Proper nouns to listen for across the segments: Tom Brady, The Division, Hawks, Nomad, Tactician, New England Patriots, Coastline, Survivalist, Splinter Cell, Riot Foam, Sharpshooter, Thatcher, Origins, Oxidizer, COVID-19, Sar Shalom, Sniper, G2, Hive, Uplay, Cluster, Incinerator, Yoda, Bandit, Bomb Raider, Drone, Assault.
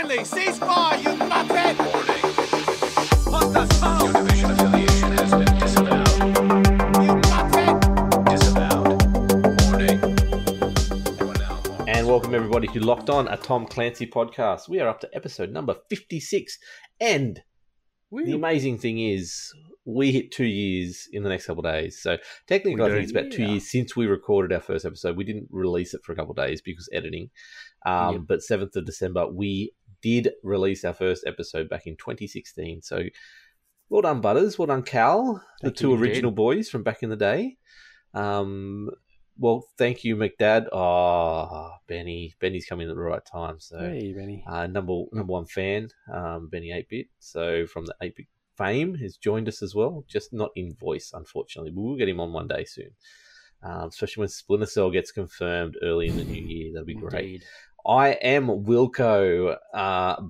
Stanley, ceasefire, you muppet! What the fuck? Your division affiliation has been disavowed. You muppet! Disavowed. Warning. And welcome everybody to Locked On, a Tom Clancy podcast. We are up to episode number 56. And the amazing thing is, we hit 2 years in the next couple of days. So technically, I think it's about 2 years since we recorded our first episode. We didn't release it for a couple of days because editing. But 7th of December, we did release our first episode back in 2016. So well done, Butters. Well done, Cal. The two original boys from back in the day. Well, thank you, McDad. Oh, Benny. Benny's coming at the right time. So, hey, Benny. Number one fan, Benny 8-Bit. So from the 8-Bit fame has joined us as well. Just not in voice, unfortunately. We will get him on one day soon. Especially when Splinter Cell gets confirmed early in the new year. That'd be great. I am Wilco.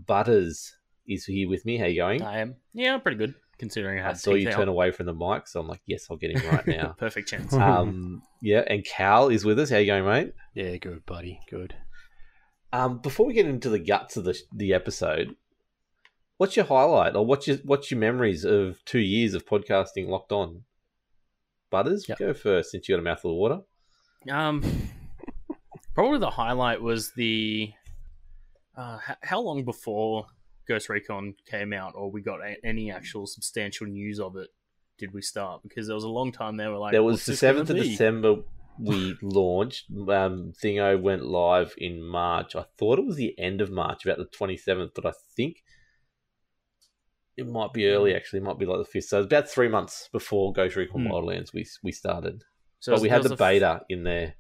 Butters is here with me. How are you going? I am. Yeah, pretty good, considering I saw you turn away from the mic, so I'm like, yes, I'll get him right now. Perfect chance. Yeah, and Cal is with us. How you going, mate? Yeah, good, buddy. Good. Before we get into the guts of the episode, what's your highlight or what's your memories of 2 years of podcasting Locked On? Butters, go first since you got a mouthful of water. Probably the highlight was the how long before Ghost Recon came out, or we got any actual substantial news of it, did we start? Because there was a long time there. We're like, there was the 7th of December we launched. Thingo went live in March. I thought it was the end of March, about the 27th, but I think it might be early, actually. It might be like the 5th. So it was about 3 months before Ghost Recon Wildlands we started. So but we had the beta in there.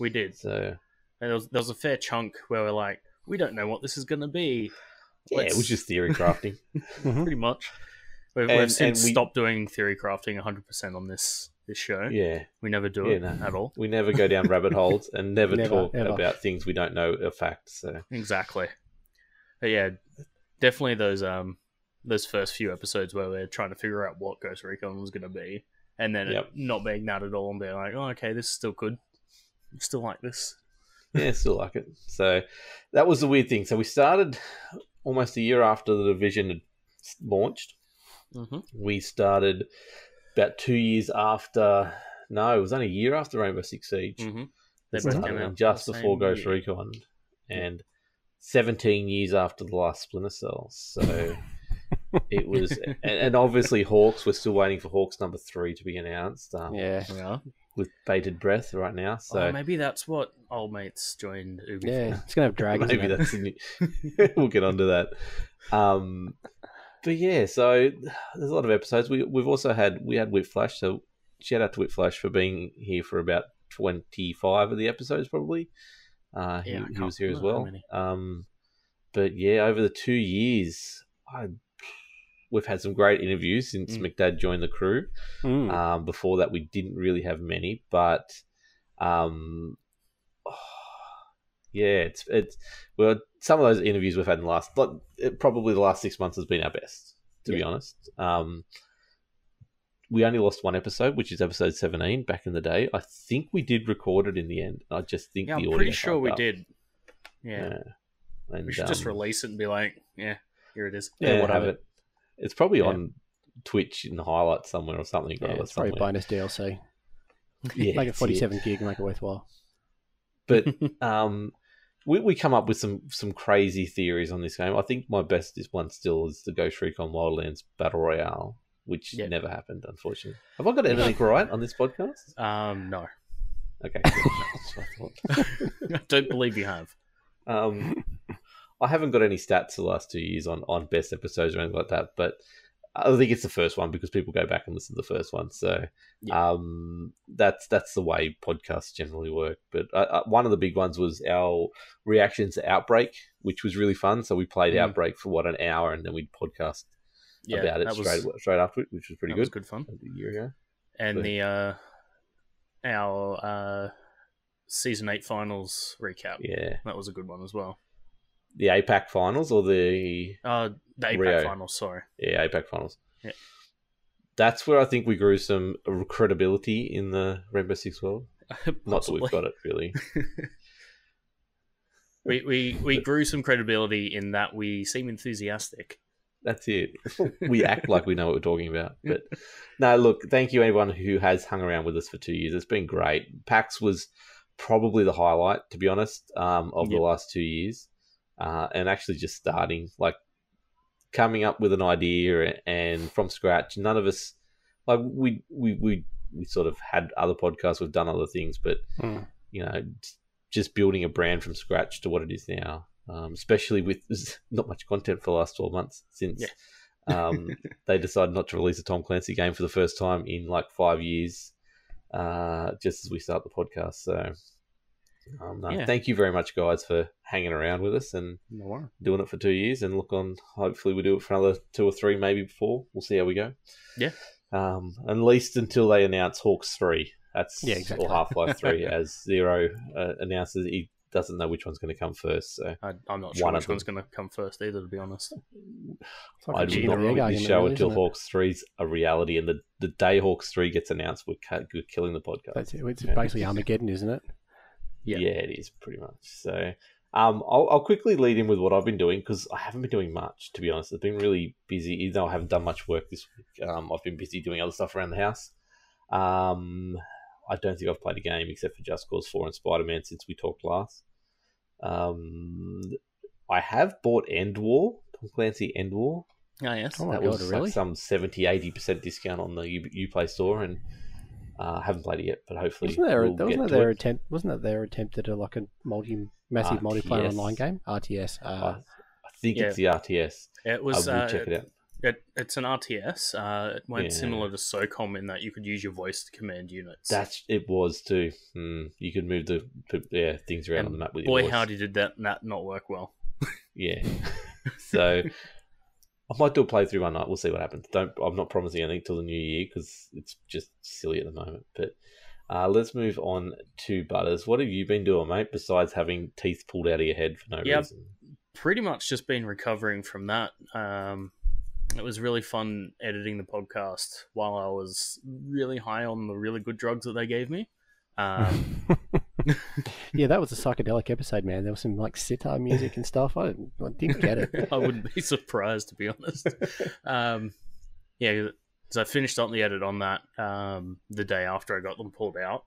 We did. So and there was a fair chunk where we're like, we don't know what this is going to be. Yeah, it was just theory crafting. Pretty much. We've since stopped doing theory crafting 100% on this show. Yeah. We never do it at all. We never go down rabbit holes and never talk about things we don't know are facts. So. Exactly. But yeah, definitely those first few episodes where we're trying to figure out what Ghost Recon was going to be, and then not being that at all and being like, oh, okay, this is still good. I still like this. Yeah, I still like it. So that was the weird thing. So we started almost a year after The Division had launched. Mm-hmm. We started about 2 years after... No, it was only a year after Rainbow Six Siege. Mm-hmm. They both came out just before Ghost Recon. And 17 years after the last Splinter Cell. So it was... And obviously Hawks, we're still waiting for Hawks number 3 to be announced. With bated breath right now. So maybe that's what old mates joined Ubi. Yeah, it's going to have dragons. Maybe that's we'll get onto that. But yeah, so there's a lot of episodes. We've also had Whitflash, so shout out to Whitflash for being here for about 25 of the episodes probably. He was here as well. But yeah, over the 2 years, we've had some great interviews since McDad joined the crew. Before that, we didn't really have many, but well, some of those interviews we've had in probably the last 6 months has been our best, to be honest. We only lost one episode, which is episode 17 back in the day. I think we did record it in the end. I just think the audio. I'm pretty sure we did. Yeah. And we should just release it and be like, yeah, here it is. Yeah, whatever. It's probably on Twitch in the highlights somewhere or something. Yeah, it's probably bonus DLC. Yeah, make it 47 gig, make it worthwhile. But we come up with some crazy theories on this game. I think my best one still is the Ghost Recon Wildlands Battle Royale, which never happened, unfortunately. Have I got anything right on this podcast? No. Okay. Cool. That's what I don't believe you have. I haven't got any stats the last 2 years on best episodes or anything like that, but I think it's the first one because people go back and listen to the first one. So that's the way podcasts generally work. But one of the big ones was our reactions to Outbreak, which was really fun. So we played Outbreak for, an hour, and then we'd podcast about it straight after it, which was pretty good. It was good fun. A year ago. And our Season 8 finals recap. Yeah. That was a good one as well. The APAC finals or the APAC Rio finals, sorry. Yeah, APAC finals. Yeah. That's where I think we grew some credibility in the Rainbow Six world. Not that we've got it, really. We grew some credibility in that we seem enthusiastic. That's it. We act like we know what we're talking about. But no, look, thank you anyone who has hung around with us for 2 years. It's been great. PAX was probably the highlight, to be honest, of the last 2 years. And actually just starting, like coming up with an idea and from scratch. None of us, like we sort of had other podcasts, we've done other things, but you know, just building a brand from scratch to what it is now. Especially with not much content for the last 12 months since they decided not to release a Tom Clancy game for the first time in like 5 years, just as we start the podcast. So thank you very much, guys, for hanging around with us and doing it for 2 years. And look, on, hopefully we'll do it for another 2 or 3, maybe 4. We'll see how we go. Yeah. At least until they announce Hawks 3. That's or Half-Life 3, as Zero announces he doesn't know which one's going to come first. So I'm not sure which one's going to come first either, to be honest. I do not look at this show until Hawks 3's a reality, and the day Hawks 3 gets announced, we're killing the podcast. That's it. It's basically Armageddon, isn't it? Yeah, it is pretty much. So I'll quickly lead in with what I've been doing, because I haven't been doing much, to be honest. I've been really busy, even though I haven't done much work this week. I've been busy doing other stuff around the house. I don't think I've played a game except for Just Cause 4 and Spider-Man since we talked last. I have bought End War, Tom Clancy End War. Oh, yes. Oh, that was really? Like some 70-80% discount on the Uplay store, and haven't played it yet, but hopefully wasn't that their attempt at a massive multiplayer online game? RTS. I think it's the RTS. It was. I will check it out. It's an RTS. It went similar to SOCOM in that you could use your voice to command units. It was too. You could move the things around on the map with your voice. Boy, howdy did that not work well. Yeah. So I might do a playthrough one night. We'll see what happens. I'm not promising anything till the new year because it's just silly at the moment. But let's move on to Butters. What have you been doing, mate, besides having teeth pulled out of your head for no reason? Pretty much just been recovering from that. It was really fun editing the podcast while I was really high on the really good drugs that they gave me. Yeah, that was a psychedelic episode, man. There was some like sitar music and stuff. I didn't get it. I wouldn't be surprised, to be honest. So I finished up the edit on that the day after I got them pulled out.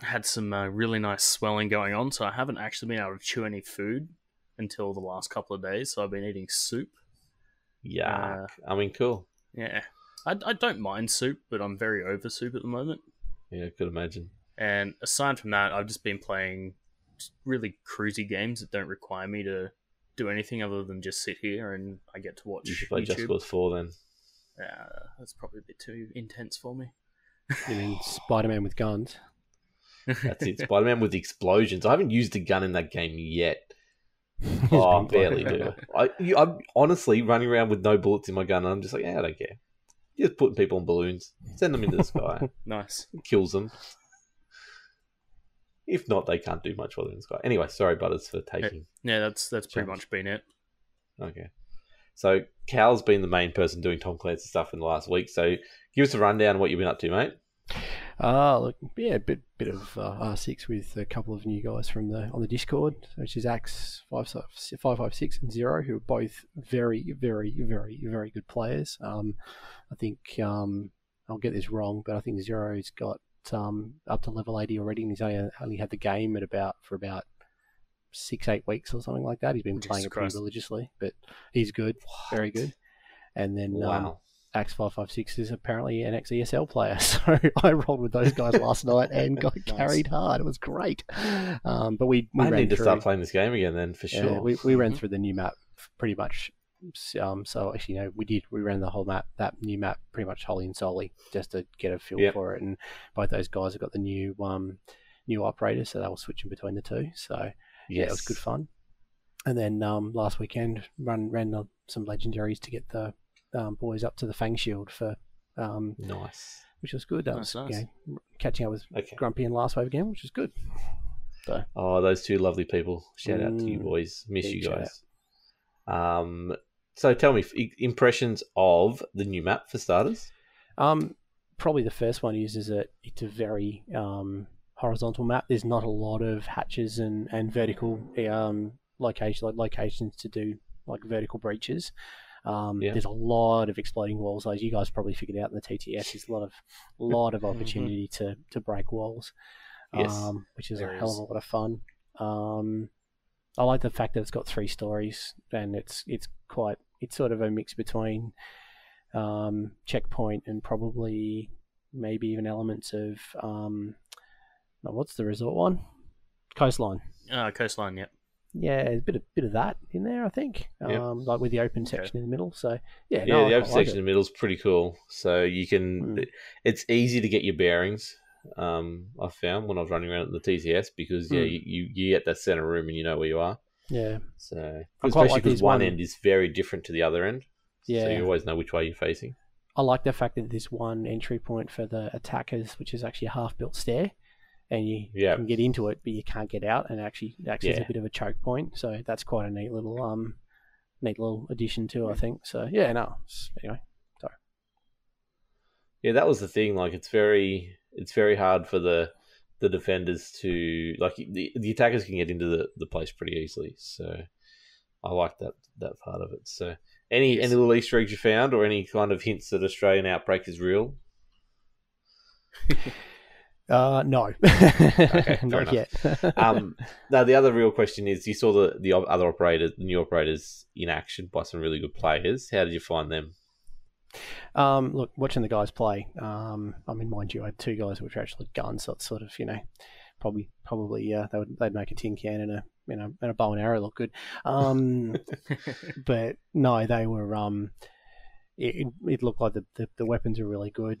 Had some really nice swelling going on, so I haven't actually been able to chew any food until the last couple of days, so I've been eating soup. Yeah, cool. Yeah, I don't mind soup, but I'm very over soup at the moment. Yeah, I could imagine. And aside from that, I've just been playing really cruisy games that don't require me to do anything other than just sit here, and I get to watch. You should play YouTube. Just Cause 4 then. Yeah, that's probably a bit too intense for me. You mean Spider-Man with guns? That's it, Spider-Man with explosions. I haven't used a gun in that game yet. Oh, I barely do. I'm honestly running around with no bullets in my gun, and I'm just like, I don't care. Just putting people on balloons, send them into the sky. Nice. Kills them. If not, they can't do much while they're in the sky. Anyway, sorry, Butters, for taking. Yeah, that's pretty much been it. Okay. So Cal's been the main person doing Tom Clancy stuff in the last week. So give us a rundown of what you've been up to, mate. Look, yeah, bit of R6 with a couple of new guys from on the Discord, which is Axe 556 and Zero, who are both very, very, very, very good players. I think I'll get this wrong, but I think Zero's got up to level 80 already, and he's only had the game for about 6-8 weeks or something like that. He's been playing it pretty religiously, but he's good, very good. And then Axe 556 is apparently an ex-ESL player, so I rolled with those guys last night and got carried hard. It was great. But we ran to start playing this game again then, for sure. We ran through the new map pretty much. So actually, no, we did. We ran the whole map, that new map, pretty much wholly and solely, just to get a feel for it. And both those guys have got the new operator, so they were switching between the two. So yeah, it was good fun. And then last weekend, ran some legendaries to get the boys up to the Fang Shield for nice, which was good. That was nice. You know, catching up with Grumpy and Last Wave again, which was good. So, those two lovely people. Shout out to you boys, miss you guys. So tell me impressions of the new map for starters. Probably the first one is that it's a very horizontal map. There's not a lot of hatches and vertical locations to do like vertical breaches. There's a lot of exploding walls, as you guys probably figured out in the TTS. There's a lot of opportunity to break walls, which is a hell of a lot of fun. I like the fact that it's got three stories, and it's sort of a mix between Checkpoint and probably maybe even elements of what's the resort one? Coastline. Coastline, yep. Yeah, a bit of that in there, I think. Like with the open section in the middle. So the open section in the middle is pretty cool. So you can, it's easy to get your bearings. I found when I was running around in the TTS because you get that center room and you know where you are. Yeah. So especially because one end is very different to the other end. Yeah. So you always know which way you're facing. I like the fact that there's one entry point for the attackers, which is actually a half-built stair. And you can get into it, but you can't get out, and actually it's a bit of a choke point. So that's quite a neat little addition too, I think. So anyway, sorry. Yeah, that was the thing. Like it's very hard for the defenders to like the attackers can get into the place pretty easily. So I like that part of it. So any little Easter eggs you found, or any kind of hints that Australian outbreak is real? No. Okay, not yet. Now the other real question is, you saw the other operators, the new operators in action by some really good players. How did you find them? Look, watching the guys play, I mean, mind you, I had two guys which were actually guns, so it's sort of, probably they'd make a tin can and a bow and arrow look good. But no, they were it looked like the weapons were really good.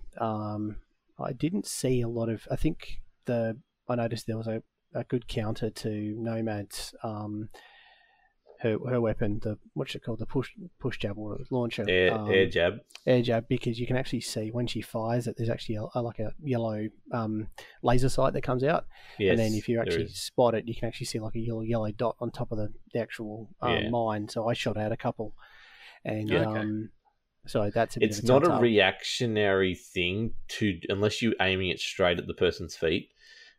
I didn't see a lot of. I think I noticed there was a good counter to Nomad's her weapon, what's it called, the push jab or launcher, air jab, because you can actually see when she fires it, there's actually a yellow laser sight that comes out, and then if you actually spot it, you can actually see like a yellow dot on top of the actual mine. So I shot out a couple, and so that's it's bit of not a reactionary thing to, unless you're aiming it straight at the person's feet.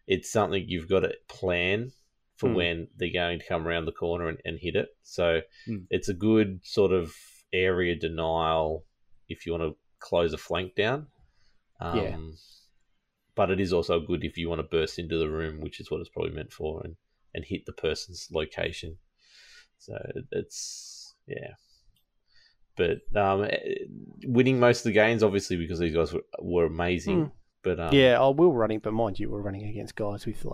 It's something you've got to plan for when they're going to come around the corner and hit it. So it's a good sort of area denial if you want to close a flank down. But it is also good if you want to burst into the room, which is what it's probably meant for, and hit the person's location. So it's. But winning most of the games, obviously, because these guys were amazing. But we were running. But mind you, we're running against guys with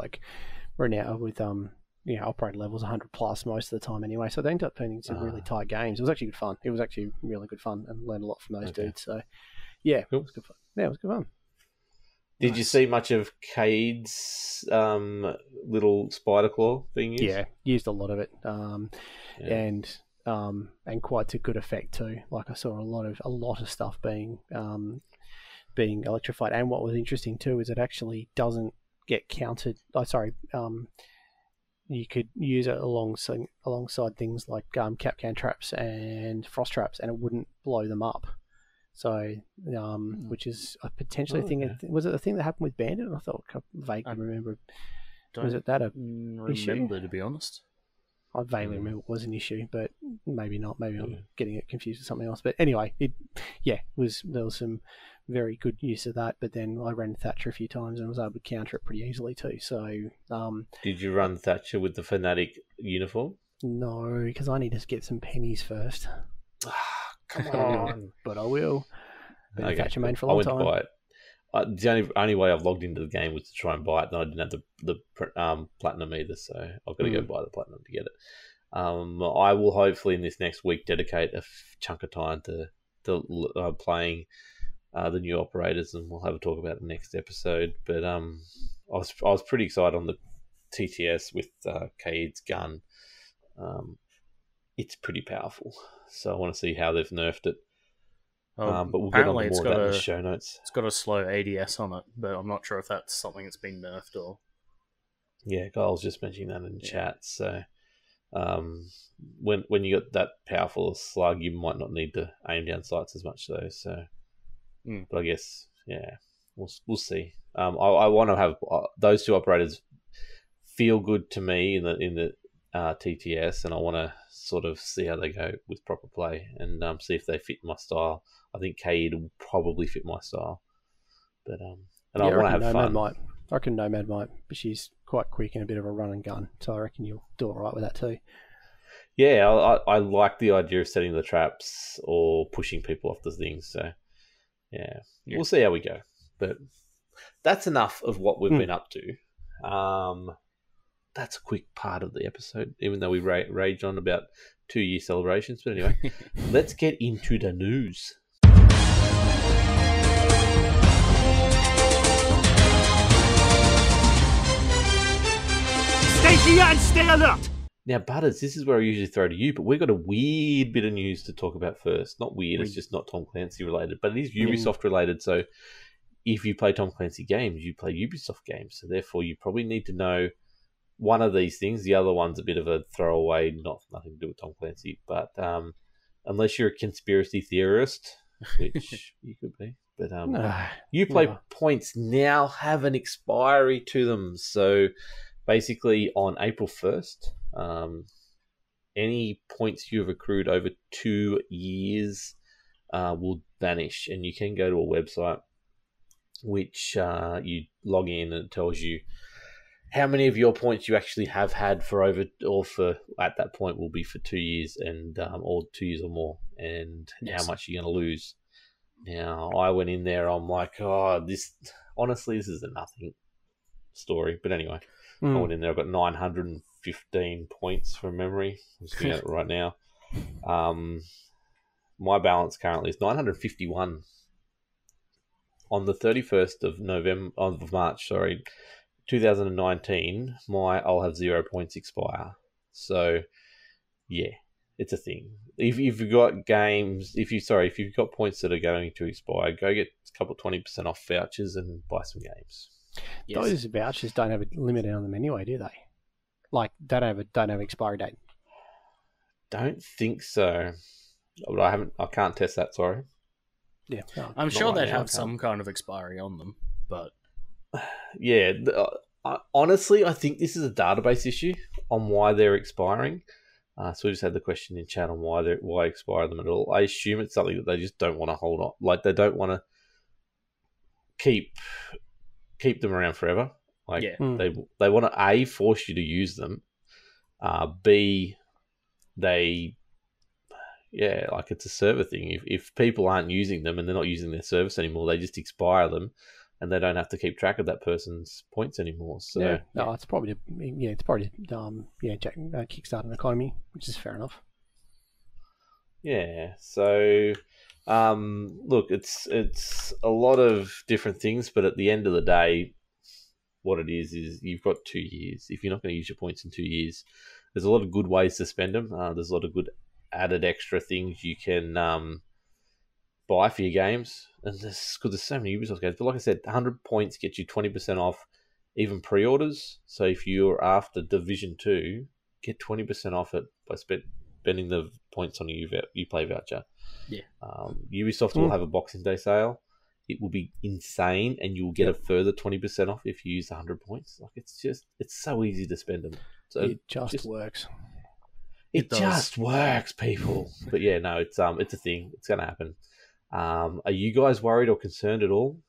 operator levels 100 plus most of the time anyway. So they ended up turning some really tight games. It was actually good fun. It was actually really good fun, and learned a lot from those dudes. So it was good fun. Yeah, it was good fun. Did you see much of Kaid's little spider claw being used? Yeah, used a lot of it, and quite to good effect too. Like I saw a lot of stuff being electrified. And what was interesting too is it actually doesn't get countered. You could use it alongside things like Capcan traps and frost traps, and it wouldn't blow them up. So, which is a potentially thing. Yeah. Was it the thing that happened with Bandit? I thought I vaguely remember. Was it that a issue? Remember, to be honest. I vaguely remember it was an issue, but maybe not. Maybe I'm getting it confused with something else. But anyway, there was some very good use of that. But then I ran Thatcher a few times and was able to counter it pretty easily too. So, did you run Thatcher with the Fnatic uniform? No, because I need to get some pennies first. Come on, but I will. Been a Thatcher main for a long time. I went to buy it. The only way I've logged into the game was to try and buy it, and I didn't have the platinum either, so I've got to go buy the platinum to get it. I will hopefully in this next week dedicate a chunk of time to playing the new operators, and we'll have a talk about it in the next episode. But I was pretty excited on the TTS with Kaid's gun. It's pretty powerful, so I want to see how they've nerfed it. But we'll get on more of that in the show notes. It's got a slow ADS on it, but I'm not sure if that's something that's been nerfed or... Yeah, I was just mentioning that in chat. So when you got that powerful slug, you might not need to aim down sights as much, though. So, but I guess, we'll see. I want to have those two operators feel good to me in the TTS, and I want to sort of see how they go with proper play and see if they fit my style. I think Kaid will probably fit my style, but and yeah, I want to have Nomad fun. I reckon Nomad might, but she's quite quick and a bit of a run and gun, so I reckon you'll do all right with that too. Yeah, I like the idea of setting the traps or pushing people off the things. So yeah, we'll see how we go. But that's enough of what we've been up to. That's a quick part of the episode, even though we rage on about 2-year celebrations. But anyway, let's get into the news. Stay here and stay alert. Now, Butters, this is where I usually throw to you, but we've got a weird bit of news to talk about first. Not weird, it's just not Tom Clancy related, but it is Ubisoft related. So if you play Tom Clancy games, you play Ubisoft games. So therefore, you probably need to know one of these things. The other one's a bit of a throwaway, nothing to do with Tom Clancy. But unless you're a conspiracy theorist, which you could be, but points now have an expiry to them. So basically on April 1st, any points you've accrued over 2 years will vanish, and you can go to a website which you log in and it tells you how many of your points you actually have had for over, or for at that point will be for 2 years and or 2 years or more, and how much you're going to lose. Now, I went in there, I'm like, this is a nothing story. But anyway, I went in there, I got 915 points from memory. I'm just looking at it right now. My balance currently is 951. On the 31st of March, 2019, I'll have 0 points expire. So yeah, it's a thing. If you've got points that are going to expire, go get a couple 20% off vouchers and buy some games. Yes. Those vouchers don't have a limit on them anyway, do they? Like, don't have an expiry date. Don't think so. I can't test that. Sorry. Yeah, no, I'm sure they'd have some kind of expiry on them, but yeah, honestly, I think this is a database issue on why they're expiring. So we just had the question in chat on why expire them at all. I assume it's something that they just don't want to hold on, like they don't want to keep them around forever. Like they want to A, force you to use them. B, they. Yeah, like it's a server thing. If people aren't using them and they're not using their service anymore, they just expire them, and they don't have to keep track of that person's points anymore. So it's probably kickstart an economy, which is fair enough. Yeah. So, look, it's a lot of different things, but at the end of the day, what it is you've got 2 years. If you're not going to use your points in 2 years, there's a lot of good ways to spend them. There's a lot of good added extra things you can buy for your games, and there's so many Ubisoft games. But like I said, 100 points get you 20% off even pre-orders. So if you're after Division 2, get 20% off it by spending the points on a Uplay voucher. Yeah. Ubisoft will have a Boxing Day sale. It will be insane, and you'll get a further 20% off if you use 100 points. Like it's so easy to spend them. So it just works. It just works, people. But yeah, no, it's a thing. It's going to happen. Are you guys worried or concerned at all?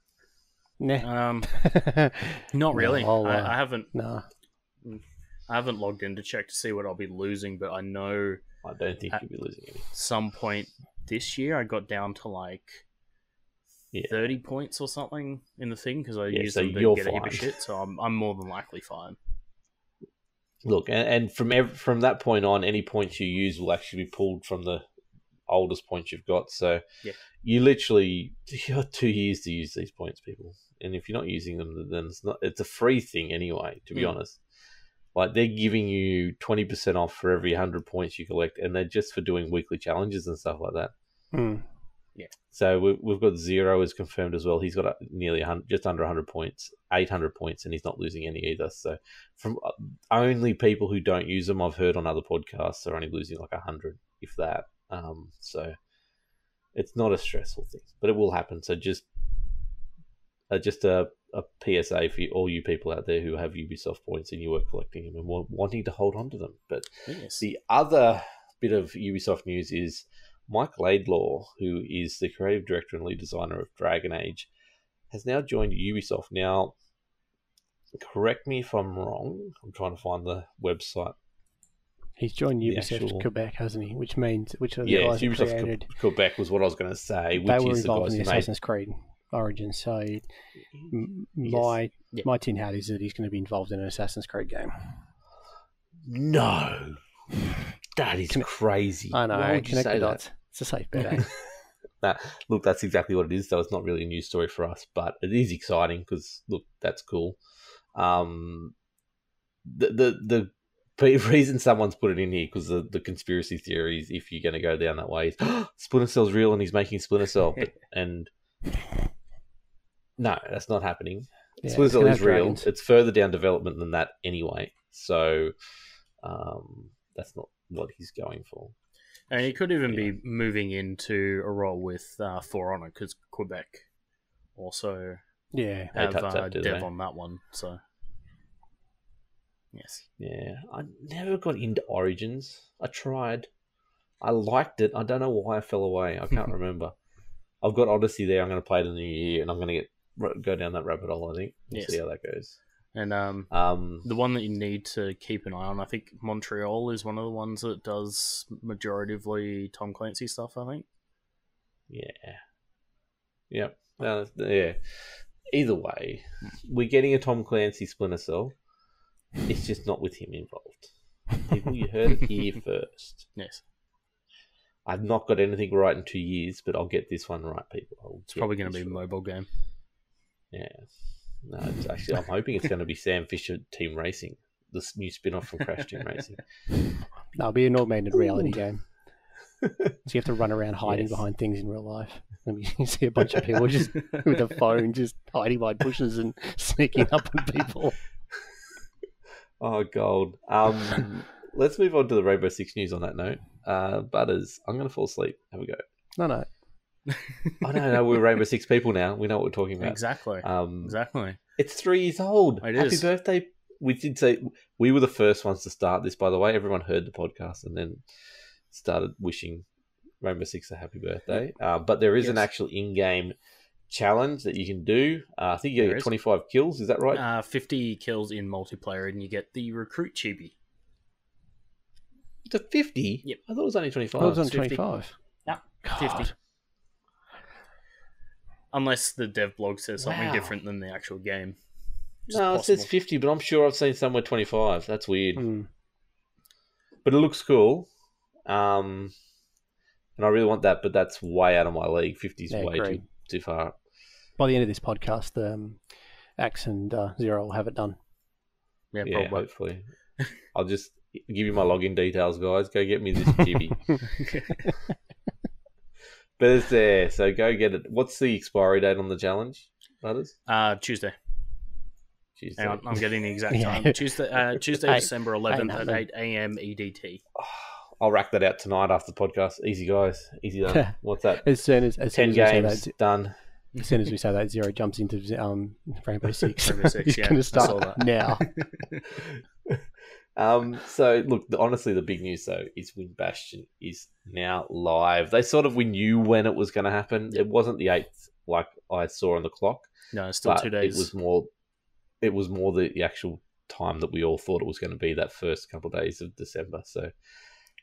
Nah. Not really. No, I haven't. Nah. I haven't logged in to check to see what I'll be losing, but I don't think you'll be losing anything. At some point this year, I got down to like 30 points or something in the thing because I used them to get a heap of shit. So I'm more than likely fine. Look, and from that point on, any points you use will actually be pulled from the oldest points you've got. So you literally got 2 years to use these points, people. And if you're not using them, then it's a free thing anyway, to be honest. Like, they're giving you 20% off for every 100 points you collect, and they're just for doing weekly challenges and stuff like that. Mm. Yeah. So we've got Zero is confirmed as well. He's got just under 100 points, 800 points, and he's not losing any either. So from only people who don't use them, I've heard on other podcasts, are only losing like 100, if that. So it's not a stressful thing, but it will happen. So just a PSA for all you people out there who have Ubisoft points and you were collecting them and wanting to hold on to them. But yes. The other bit of Ubisoft news is Mike Laidlaw, who is the creative director and lead designer of Dragon Age, has now joined Ubisoft. Now, correct me if I'm wrong. I'm trying to find the website. He's joined Ubisoft Quebec, hasn't he? Which means, which are the guys who created... Quebec was what I was going to say. They were involved in the Assassin's Creed Origins, so my tin hat is that he's going to be involved in an Assassin's Creed game. No. That is crazy. I know. Why would you say that? It's a safe bet. Eh? Nah, look, that's exactly what it is, though. It's not really a news story for us, but it is exciting because, look, that's cool. The reason someone's put it in here, because the conspiracy theories, if you're going to go down that way, is Splinter Cell's real and he's making Splinter Cell. And no, that's not happening. Yeah, Splinter Cell is real. Dragons. It's further down development than that anyway. So that's not what he's going for. And he could even be moving into a role with For Honor, because Quebec also have dev on that one. So. Yes. Yeah, I never got into Origins. I tried. I liked it. I don't know why I fell away. I can't remember. I've got Odyssey there. I'm going to play it in the new year, and I'm going to go down that rabbit hole, I think. We'll see how that goes. And the one that you need to keep an eye on, I think Montreal is one of the ones that does majoritively Tom Clancy stuff, I think. Yeah. Yep. Yeah. Either way, we're getting a Tom Clancy Splinter Cell. It's just not with him involved. People, you heard it here first. Yes. I've not got anything right in 2 years, but I'll get this one right, people. It's probably going to be a mobile game. Yeah. No, it's actually, I'm hoping it's going to be Sam Fisher Team Racing, this new spin-off from Crash Team Racing. That'll be an augmented reality game. So you have to run around hiding behind things in real life. And you see a bunch of people just with a phone just hiding behind bushes and sneaking up on people. Oh, gold. Let's move on to the Rainbow Six news on that note. Butters, I'm going to fall asleep. Have a go. No. No, we're Rainbow Six people now. We know what we're talking about. Exactly. Exactly. It's 3 years old. Happy birthday. We did say we were the first ones to start this, by the way. Everyone heard the podcast and then started wishing Rainbow Six a happy birday. But there is an actual in-game challenge that you can do. I think you get 25 kills, is that right? 50 kills in multiplayer, and you get the recruit chibi. It's a 50? Yep. I thought it was only 25. I thought it was only 25. No, 50. Unless the dev blog says something different than the actual game. No, it says 50, but I'm sure I've seen somewhere 25. That's weird. But it looks cool. And I really want that, but that's way out of my league. 50 is way too far. By the end of this podcast, Axe and Zero will have it done. Yeah, hopefully. I'll just give you my login details, guys. Go get me this chibi. But it's there, so go get it. What's the expiry date on the challenge, Butters? Tuesday. Hang on, I'm getting the exact time. Tuesday, December 11th at 8 a.m. EDT. Oh, I'll rack that out tonight after the podcast. Easy, guys. Easy done. What's that? As soon as we say that, done. As soon as we say that, Zero jumps into Rainbow Six. Rainbow Six, He's going to start now. So, look, honestly, the big news, though, is Wind Bastion is now live. We knew when it was going to happen. It wasn't the 8th, like I saw on the clock. No, it's still 2 days. It was more the actual time that we all thought it was going to be, that first couple of days of December. So,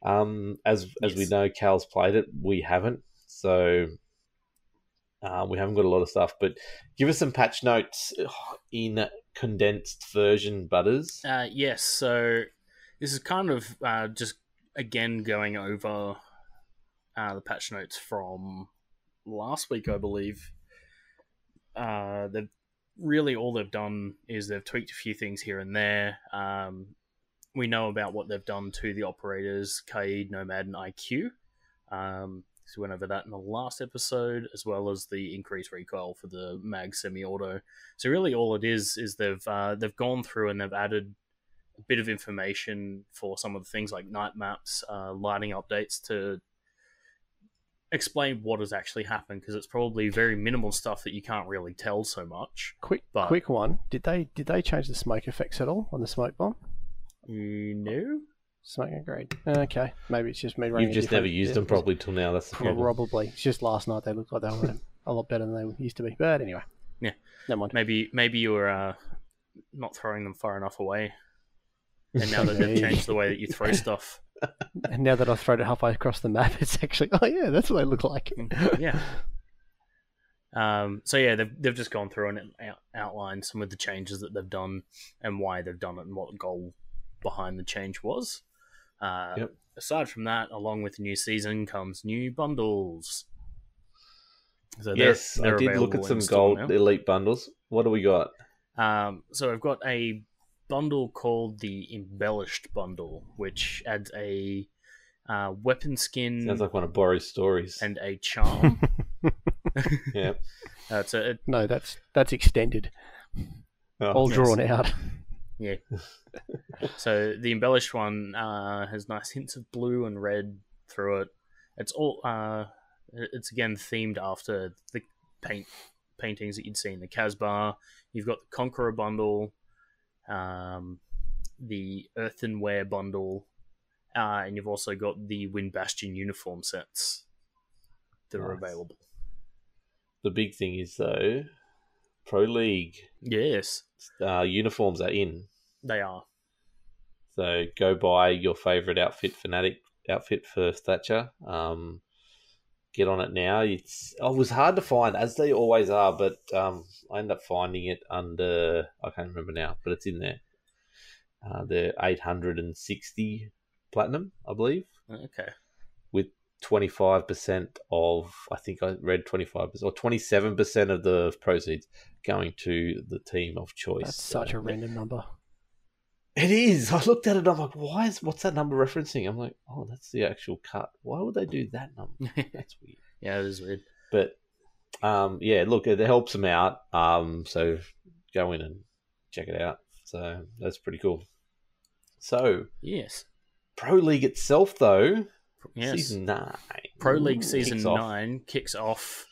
as we know, Cal's played it. We haven't. So... we haven't got a lot of stuff, but give us some patch notes in condensed version, Butters. Yes, so this is kind of just, again, going over the patch notes from last week, I believe. Really, all they've done is they've tweaked a few things here and there. We know about what they've done to the operators, Kaid, Nomad, and IQ. We went over that in the last episode, as well as the increased recoil for the mag semi-auto. So really all it is they've gone through and they've added a bit of information for some of the things like night maps, lighting updates to explain what has actually happened, because it's probably very minimal stuff that you can't really tell so much. Quick one. Did they change the smoke effects at all on the smoke bomb? No. Smoke upgrade. Okay, maybe it's just me running. You've just never used them probably till now. That's the problem. Probably. It's just last night they looked like they were a lot better than they used to be. But anyway, yeah, never mind. Maybe you were not throwing them far enough away, and now that they've changed the way that you throw stuff. And now that I've thrown it halfway across the map, it's actually, oh yeah, that's what they look like. Yeah. So yeah, they've just gone through and outlined some of the changes that they've done and why they've done it and what the goal behind the change was. Aside from that, along with the new season comes new bundles. So yes, they're I did look at some gold elite bundles. What do we got? So I've got a bundle called the Embellished Bundle, which adds a weapon skin. Sounds like one of Borrow's stories. And a charm. Yeah. No, that's extended. Oh, all drawn out. Yeah. So the Embellished one has nice hints of blue and red through it. It's all. It's again themed after the paintings that you'd see in the Casbah. You've got the Conqueror Bundle. The Earthenware Bundle, and you've also got the Wind Bastion uniform sets that are available. The big thing is, though, Pro League. Yes. Uniforms are in. They are. So go buy your favourite outfit, Fnatic outfit for Thatcher. Get on it now. It was hard to find, as they always are, but I ended up finding it under, I can't remember now, but it's in there. The 860 platinum, I believe. Okay. With 25% of, I think I read 25% or 27% of the proceeds going to the team of choice. That's such a random number. It is. I looked at it. I'm like, what's that number referencing? I'm like, oh, that's the actual cut. Why would they do that number? That's weird. Yeah, it is weird. But yeah, look, it helps them out. So go in and check it out. So that's pretty cool. So yes, Pro League itself, though, yes. Season 9. Pro League Season 9 kicks off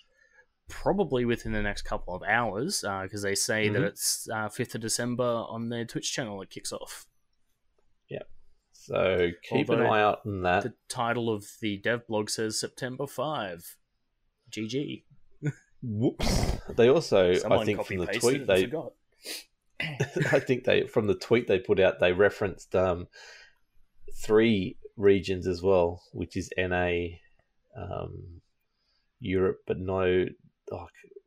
probably within the next couple of hours, because they say that it's 5th of December on their Twitch channel it kicks off. Yeah. So keep an eye out on that. The title of the dev blog says September 5. GG. Whoops. They also, I think from the tweet they... I think from the tweet they put out, they referenced 3 regions as well, which is NA, Europe, but no...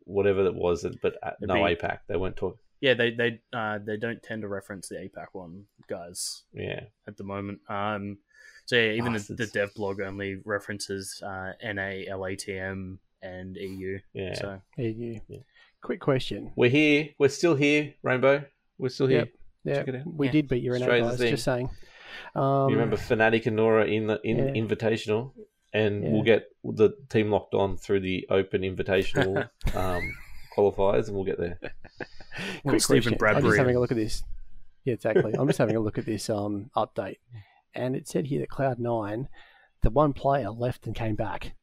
whatever that was, but APAC. They weren't talking. Yeah, they don't tend to reference the APAC one, guys. Yeah, at the moment. So yeah, even the dev blog only references NA, LATM, and EU. Yeah. So EU. Yeah. Quick question. We're here. We're still here, Rainbow. We're still here. Yep. Check it out. We did beat your NA guys. Just saying. You remember Fnatic and Nora in the Invitational. And we'll get the team locked on through the Open Invitational qualifiers, and we'll get there. Quick question. I'm just having a look at this. Yeah, exactly. I'm just having a look at this update. And it said here that Cloud9, the one player left and came back.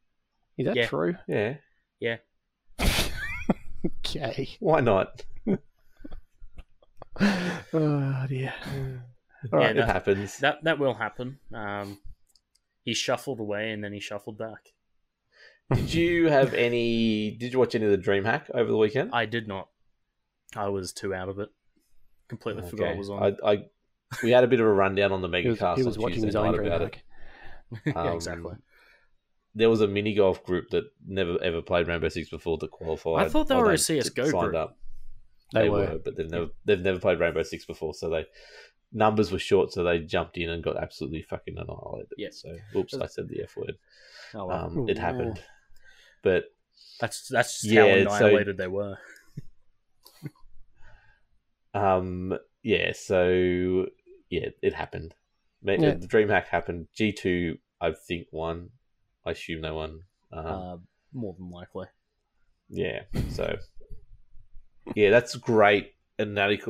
Is that true? Yeah. Yeah. Okay. Why not? Oh, dear. All right, it happens. That will happen. He shuffled away and then he shuffled back. Did you watch any of the DreamHack over the weekend? I did not. I was too out of it. Completely forgot it was on. We had a bit of a rundown on the Megacast. He was watching his own DreamHack. Yeah, exactly. There was a mini golf group that never ever played Rainbow Six before that qualified. I thought they were a CS:GO group. Up. They were, but they've never played Rainbow Six before, so they. Numbers were short, so they jumped in and got absolutely fucking annihilated. Yeah. So, oops, I said the F word. Oh, wow. It happened. But that's just how annihilated they were. It happened. The DreamHack happened. G2, I think, won. I assume they won. More than likely. Yeah. So, yeah, that's great And Fnatic,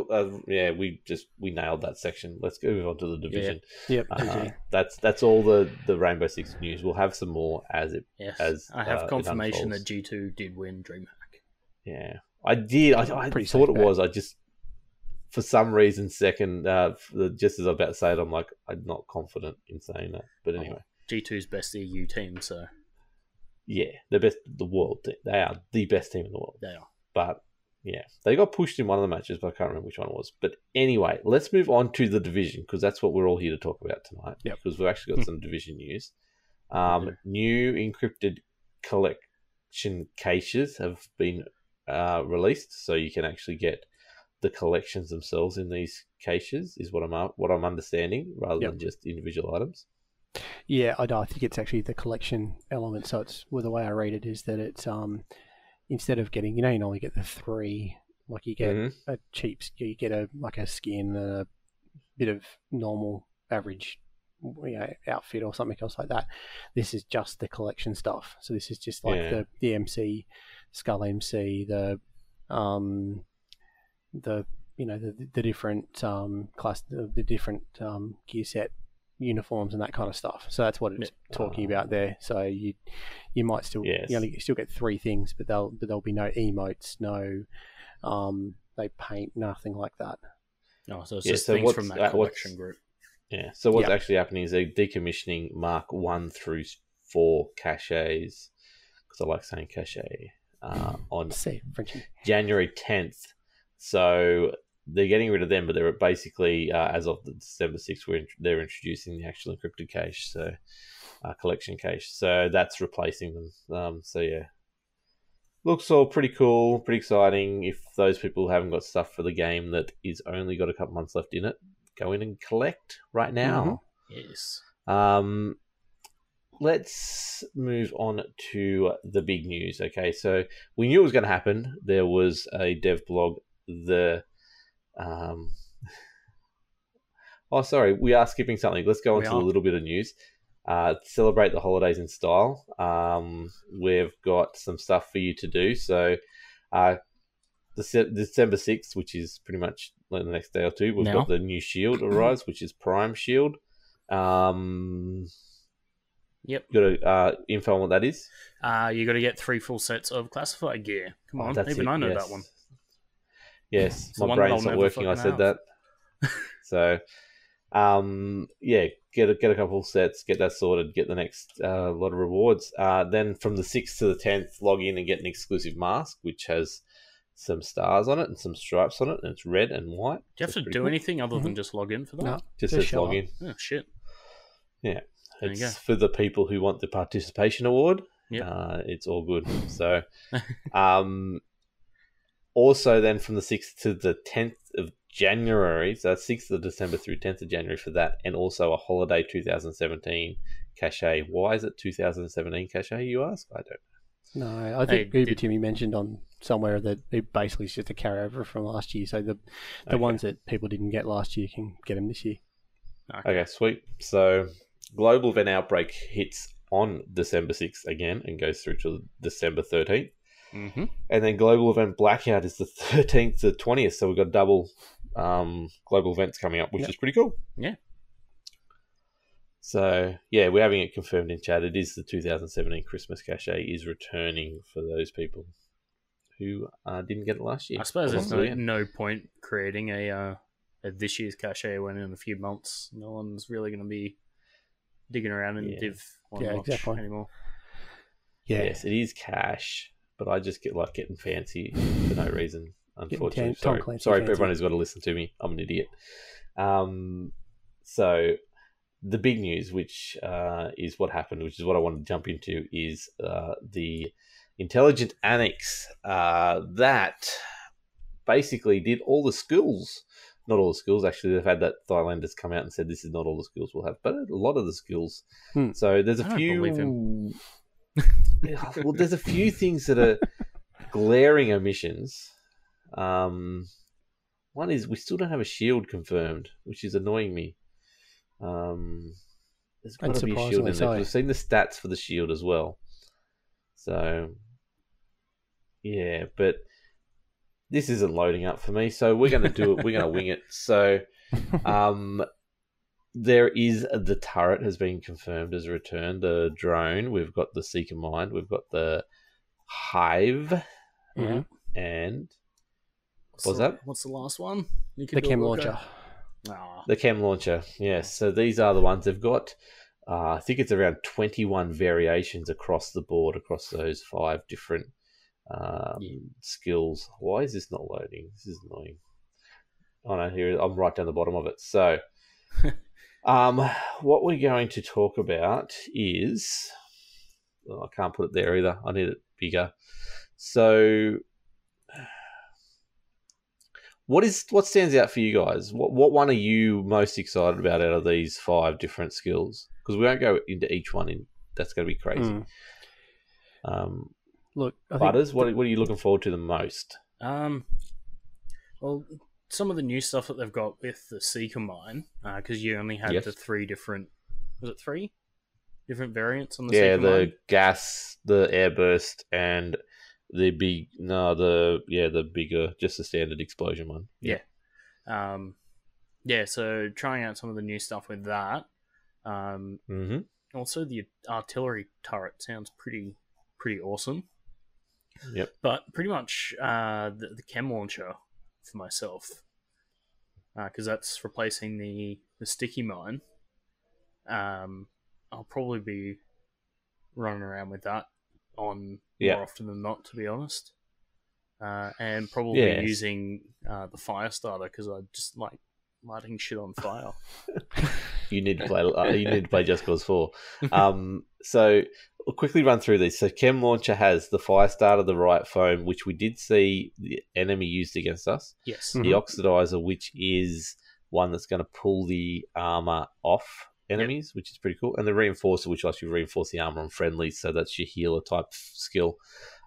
we nailed that section. Let's go move on to the Division. Yeah. Yep. That's all the Rainbow Six news. We'll have some more as it. Yes. As I have confirmation that G2 did win DreamHack. Yeah, I did. I thought it was. I just for some reason just as I was about to say it, I'm like I'm not confident in saying that. But anyway, G2's best EU team. So yeah, the world. They are the best team in the world. They are. But yeah, they got pushed in one of the matches, but I can't remember which one it was. But anyway, let's move on to the Division, because that's what we're all here to talk about tonight, yep. Because we've actually got some Division news. New encrypted collection caches have been released, so you can actually get the collections themselves in these caches, is what I'm understanding, rather than just individual items. Yeah, I think it's actually the collection element. So it's the way I read it is that it's... instead of getting, you only get the three, like you get a cheap, you get a skin, a bit of normal average, outfit or something else like that. This is just the collection stuff. So this is just like the MC, Skull MC, the different class, the different gear set uniforms and that kind of stuff. So that's what it's talking about there. So you might still you still get three things, but there'll be no emotes, no they paint, nothing like that. No, so it's just things from that collection group. Yeah. So what's actually happening is they're decommissioning Mark 1 through 4 caches, because I like saying cache, on January 10th. So they're getting rid of them, but they're basically, as of December 6th, they're introducing the actual encrypted cache, so collection cache. So that's replacing them. Looks all pretty cool, pretty exciting. If those people haven't got stuff for the game that is only got a couple months left in it, go in and collect right now. Mm-hmm. Yes. Let's move on to the big news. Okay, so we knew it was going to happen. There was a dev blog, we are skipping something. Let's go on to a little bit of news. Celebrate the holidays in style. We've got some stuff for you to do. So December 6th, which is pretty much the next day or two, we've got the new shield arrives, which is Prime Shield. Yep. Got info on what that is? You got to get 3 full sets of classified gear. Come on, even I know that one. Yes, my brain's not working. I said that. So, get a couple sets, get that sorted, get the next lot of rewards. Then from the 6th to the 10th, log in and get an exclusive mask, which has some stars on it and some stripes on it, and it's red and white. Do you have to do anything other than just log in for that? No, just says log in. Oh, shit. Yeah, it's for the people who want the participation award. Yeah, it's all good. So, also, then from the 6th to the 10th of January, so that's 6th of December through 10th of January for that, and also a holiday 2017 cachet. Why is it 2017 cachet, you ask? I don't know. No, I think Timmy mentioned on somewhere that it basically is just a carryover from last year. So the ones that people didn't get last year, you can get them this year. Okay, sweet. So global event Outbreak hits on December 6th again and goes through to December 13th. Mm-hmm. And then global event Blackout is the 13th to 20th, so we've got double global events coming up, which is pretty cool. Yeah. So, we're having it confirmed in chat. It is the 2017 Christmas cachet is returning for those people who didn't get it last year. I suppose there's no point creating a this year's cachet when in a few months no one's really going to be digging around in Div 1 anymore. Yeah. Yes, it is cash. But I just getting fancy for no reason, unfortunately. Sorry for everyone who's got to listen to me. I'm an idiot. So the big news, which is what happened, which is what I want to jump into, is the Intelligent Annex that basically did all the skills. Not all the skills, actually. They've had that Thailanders come out and said, this is not all the skills we'll have, but a lot of the skills. So there's a few... Well, there's a few things that are glaring omissions. One is we still don't have a shield confirmed, which is annoying me. There's got to be a shield in there. We've seen the stats for the shield as well. So, but this isn't loading up for me, so we're going to do it. We're going to wing it. So there is the turret has been confirmed as a return, the drone. We've got the Seeker Mine. We've got the Hive. Mm-hmm. And what's the last one? You can the Chem Launcher. Oh. The Chem Launcher, yes. So these are the ones they've got. I think it's around 21 variations across the board, across those 5 different skills. Why is this not loading? This is annoying. Oh, no, here, I'm right down the bottom of it. So what we're going to talk about is... Oh, I can't put it there either. I need it bigger. So... What stands out for you guys? What one are you most excited about out of these 5 different skills? Because we won't go into each one. That's going to be crazy. Look, Butters, what are you looking forward to the most? Well, some of the new stuff that they've got with the Seeker Mine, because you only had the 3 different... Was it 3 different variants on the Seeker Mine? Yeah, the gas, the air burst, and... the bigger, just the standard explosion one. Yeah. So trying out some of the new stuff with that. Also, the artillery turret sounds pretty awesome. Yep. But pretty much the Chem Launcher for myself, because that's replacing the Sticky Mine. I'll probably be running around with that on... more often than not, to be honest. And probably using the fire starter, because I just like lighting shit on fire. You need to play Just Cause 4. So we'll quickly run through these. So Chem Launcher has the fire starter, the Riot Foam, which we did see the enemy used against us. Yes. Mm-hmm. The Oxidizer, which is one that's going to pull the armor off enemies, which is pretty cool, and the Reinforcer, which lets you reinforce the armor on friendlies, so that's your healer type skill.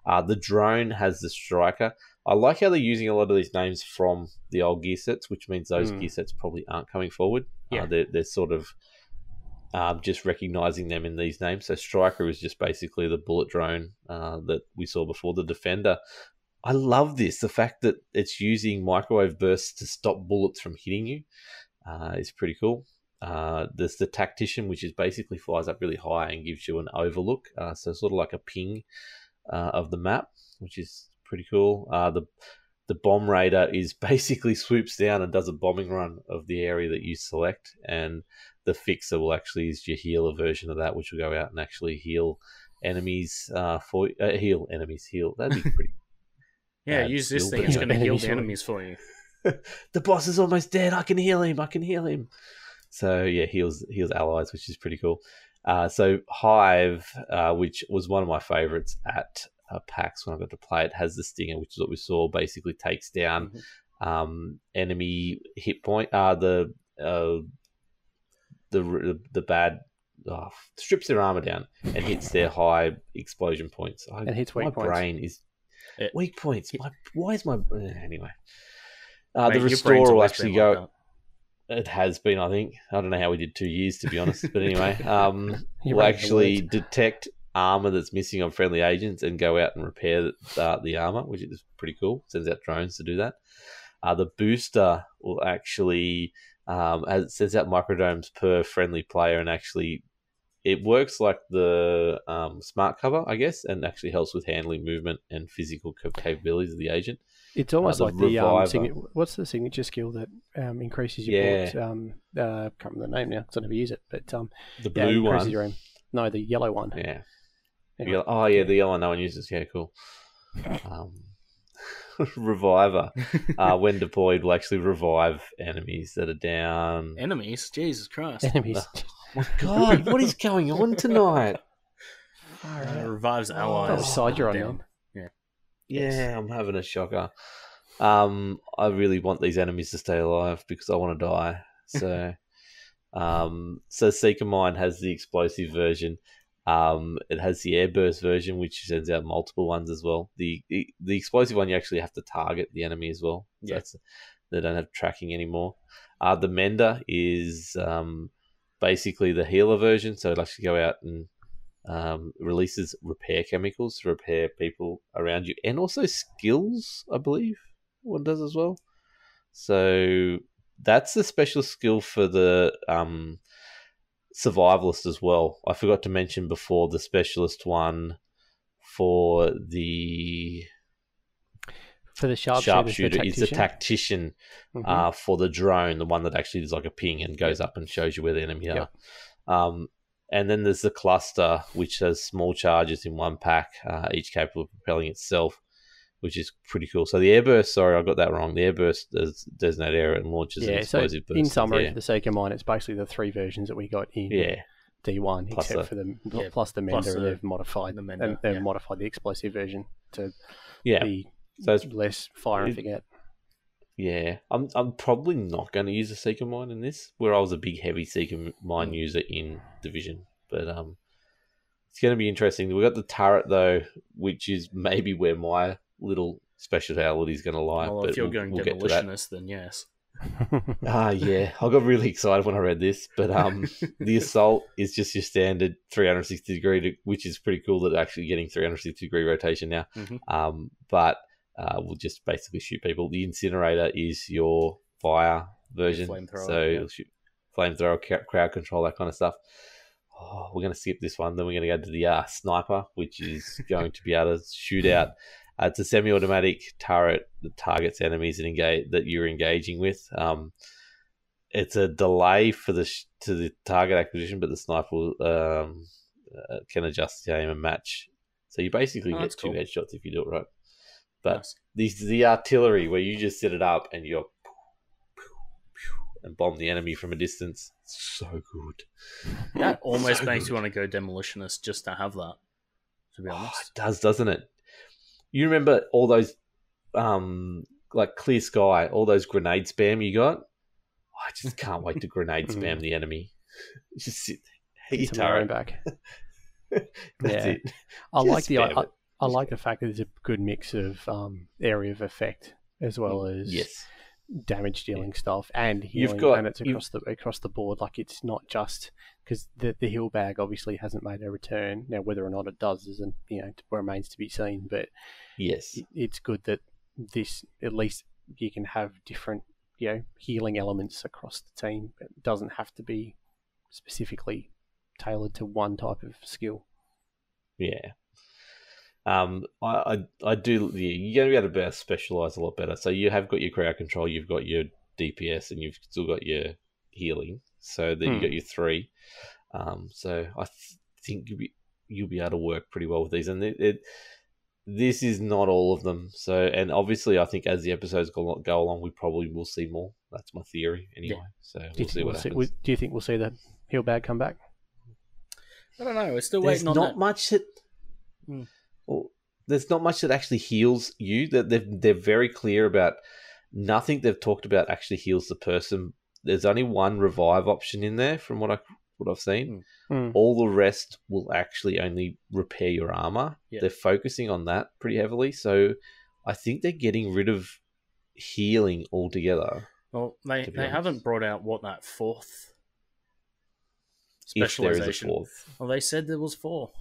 The Drone has the Striker. I like how they're using a lot of these names from the old gear sets, which means those gear sets probably aren't coming forward. They're sort of just recognizing them in these names. So Striker is just basically the bullet drone that we saw before. The Defender, I love this, the fact that it's using microwave bursts to stop bullets from hitting you is pretty cool. There's the Tactician, which is basically flies up really high and gives you an overlook, so sort of like a ping of the map, which is pretty cool. The Bomb Raider is basically swoops down and does a bombing run of the area that you select, and the Fixer will actually is your healer version of that, which will go out and actually heal enemies heal. That'd be pretty. Use this thing; it's going to heal the enemies for you. The boss is almost dead. I can heal him. So, heals allies, which is pretty cool. So Hive, which was one of my favorites at PAX when I got to play it, has the Stinger, which is what we saw, basically takes down enemy hit point. The bad strips their armor down and hits their high explosion points. Weak points. Anyway. The Restorer will actually go... Like it has been, I think. I don't know how we did 2 years, to be honest. But anyway, we'll actually detect armor that's missing on friendly agents and go out and repair the armor, which is pretty cool. Sends out drones to do that. The Booster will actually sends out microdomes per friendly player, and actually it works like the smart cover, I guess, and actually helps with handling movement and physical capabilities of the agent. It's almost like the what's the signature skill that increases your bullets? I can't remember the name now, because I never use it. But the blue one. No, the yellow one. Yeah. Anyway. The yellow one no one uses. Yeah, cool. Reviver. When deployed, will actually revive enemies that are down. Enemies? Jesus Christ. Enemies. Oh, my God, what is going on tonight? Revives allies. What side you're on now? Yeah, I'm having a shocker. I really want these enemies to stay alive because I want to die. So, so Seeker Mine has the explosive version. It has the airburst version, which sends out multiple ones as well. The explosive one, you actually have to target the enemy as well. So they don't have tracking anymore. The Mender is basically the healer version, so it'll actually go out and releases repair chemicals to repair people around you, and also skills, I believe. one does as well. So that's the special skill for the survivalist as well. I forgot to mention before the specialist one for the sharpshooter is the tactician, for the drone, the one that actually is like a ping and goes up and shows you where the enemy are. And then there's the cluster, which has small charges in one pack, each capable of propelling itself, which is pretty cool. So the airburst, sorry, I got that wrong. The airburst does designate air and launches an explosive burst. In summary, for the sake of mine, it's basically the three versions that we got in D1, plus except for the plus the Mender, and they've modified the Mender, and they've modified the explosive version to be so it's less fire and forget. Yeah, I'm probably not going to use a Seeker Mine in this, where I was a big heavy Seeker Mine user in Division, but it's going to be interesting. We got the turret though, which is maybe where my little speciality is going to lie. Well, but if you're we'll Demolitionist, then yes. I got really excited when I read this, but the assault is just your standard 360 degree, which is pretty cool that actually getting 360 degree rotation now. But we'll just basically shoot people. The incinerator is your fire version, so flamethrower, crowd control, that kind of stuff. Oh, we're going to skip this one. Then we're going to go to the sniper, which is going to be able to shoot out. It's a semi-automatic turret that targets enemies and that you're engaging with. It's a delay for the to the target acquisition, but the sniper can adjust the aim and match. So you basically get two headshots if you do it right. But the artillery, where you just set it up and you're and bomb the enemy from a distance, so good. That almost makes you want to go Demolitionist just to have that, to be honest. It does, doesn't it? You remember all those, like Clear Sky, all those grenade spam you got? Oh, I just can't wait to grenade spam the enemy. Just sit there. Hit your turret. Back. That's it. I like the fact that there's a good mix of area of effect as well as damage dealing stuff and healing, and it's across the board. Like, it's not just because the heal bag obviously hasn't made a return now. Whether or not it does isn't, you know, remains to be seen. But it's good that this at least you can have different, you know, healing elements across the team. It doesn't have to be specifically tailored to one type of skill. Yeah. I do. You're going to be able to specialize a lot better. So you have got your crowd control, you've got your DPS, and you've still got your healing. So then you got your three. So I think you'll be able to work pretty well with these. And this is not all of them. So, and obviously, I think as the episodes go along, we probably will see more. That's my theory, anyway. Yeah. So we'll see what happens. Do you think we'll see the heal bag come back? I don't know. We're still waiting on that. There's not much that. Well, there's not much that actually heals you. That they're very clear about. Nothing they've talked about actually heals the person. There's only one revive option in there, from what I've seen. All the rest will actually only repair your armor. They're focusing on that pretty heavily. So I think they're getting rid of healing altogether. Well, they haven't brought out what that fourth specialization. If there is a fourth. Well, they said there was four.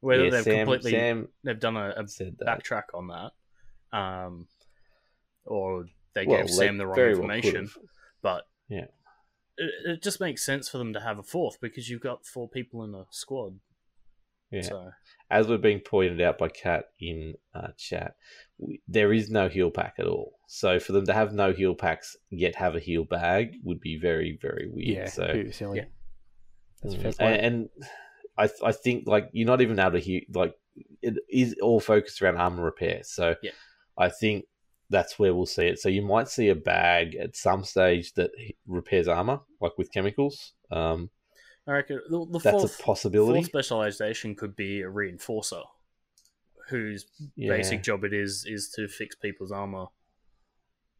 Whether they've done a backtrack on that, or they gave Sam the wrong information. Well, but it just makes sense for them to have a fourth because you've got four people in a squad. Yeah. So. As we're being pointed out by Kat in chat, there is no heal pack at all. So for them to have no heal packs yet have a heal bag would be very, very weird. Yeah, so silly. Yeah. That's a fair point. And I think, like, you're not even able to hear, like, it is all focused around armor repair. So I think that's where we'll see it. So you might see a bag at some stage that repairs armor, like with chemicals. I reckon that's a possibility. Fourth specialization could be a reinforcer whose basic job it is to fix people's armor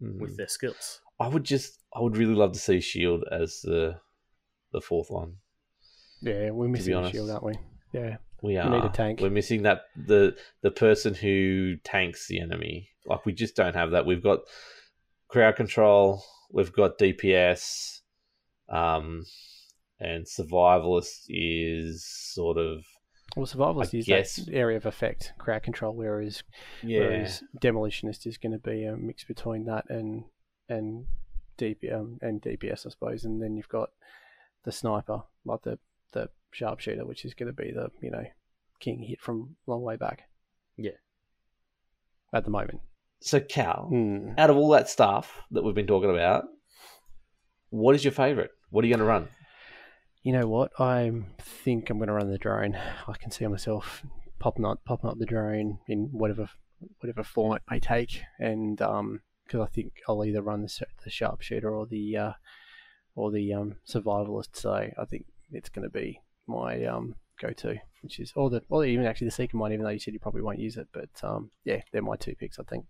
with their skills. I would really love to see shield as the fourth one. Yeah, we're missing a shield, aren't we? Yeah, we are. We need a tank. We're missing that the person who tanks the enemy. Like, we just don't have that. We've got crowd control, we've got DPS, and survivalist is sort of Well, Survivalist is that area of effect, crowd control, whereas Demolitionist is going to be a mix between that and DPS, I suppose. And then you've got the Sniper, like the Sharpshooter, which is going to be the, you know, king hit from a long way back. Yeah. At the moment. So, Cal, out of all that stuff that we've been talking about, what is your favourite? What are you going to run? You know what? I think I'm going to run the drone. I can see myself popping up the drone in whatever form it may take, and because I think I'll either run the Sharpshooter or the Survivalist. So I think it's going to be my go-to, which is or even actually the Seeker Mine, even though you said you probably won't use it, but they're my two picks, I think.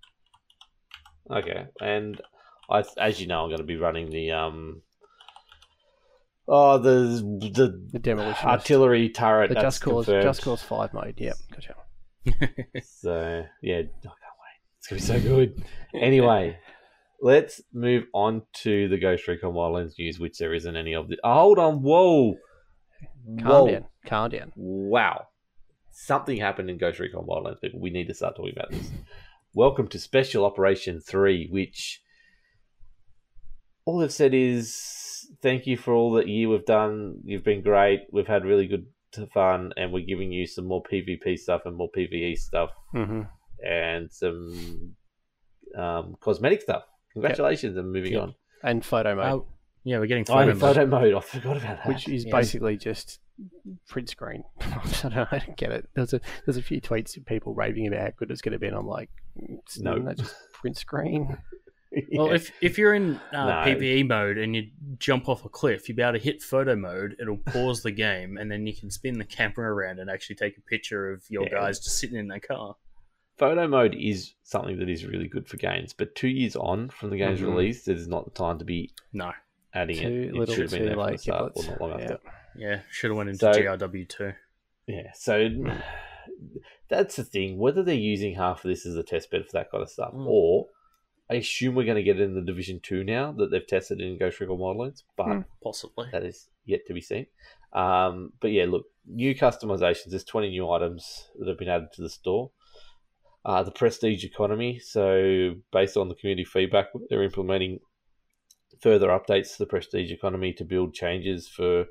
Okay, and as you know, I'm going to be running the Demolitionist. Artillery turret. The Just Cause 5 mode. Yep, gotcha. So, yeah, I can't wait. It's going to be so good. Anyway, let's move on to the Ghost Recon Wildlands news, which there isn't any of. Hold on, whoa. Calm down. Wow. Something happened in Ghost Recon Wildlands, people. We need to start talking about this. Welcome to Special Operation 3, which all they've said is, thank you for all that year we've done. You've been great. We've had really good fun, and we're giving you some more PvP stuff and more PvE stuff, and some cosmetic stuff. Congratulations, and moving on. And photo mode. We're getting photo mode. Photo mode. I forgot about that. Which is basically just print screen. I don't get it. There's a few tweets of people raving about how good it's going to be, and I'm like, no, that's just print screen. Well, if you're in PvE mode and you jump off a cliff, you'll be able to hit photo mode. It'll pause the game, and then you can spin the camera around and actually take a picture of your guys just sitting in their car. Photo mode is something that is really good for games, but 2 years on from the game's release, it is not the time to be adding it. It should have been there from the start, or not long after. Yeah, should have went into GRW too. Yeah, so that's the thing. Whether they're using half of this as a test bed for that kind of stuff, or I assume we're going to get it in the Division 2 now that they've tested in Ghost Recon Wildlands, but possibly that is yet to be seen. But yeah, look, new customizations. There's 20 new items that have been added to the store. The Prestige Economy. So based on the community feedback, they're implementing further updates to the Prestige Economy to build changes from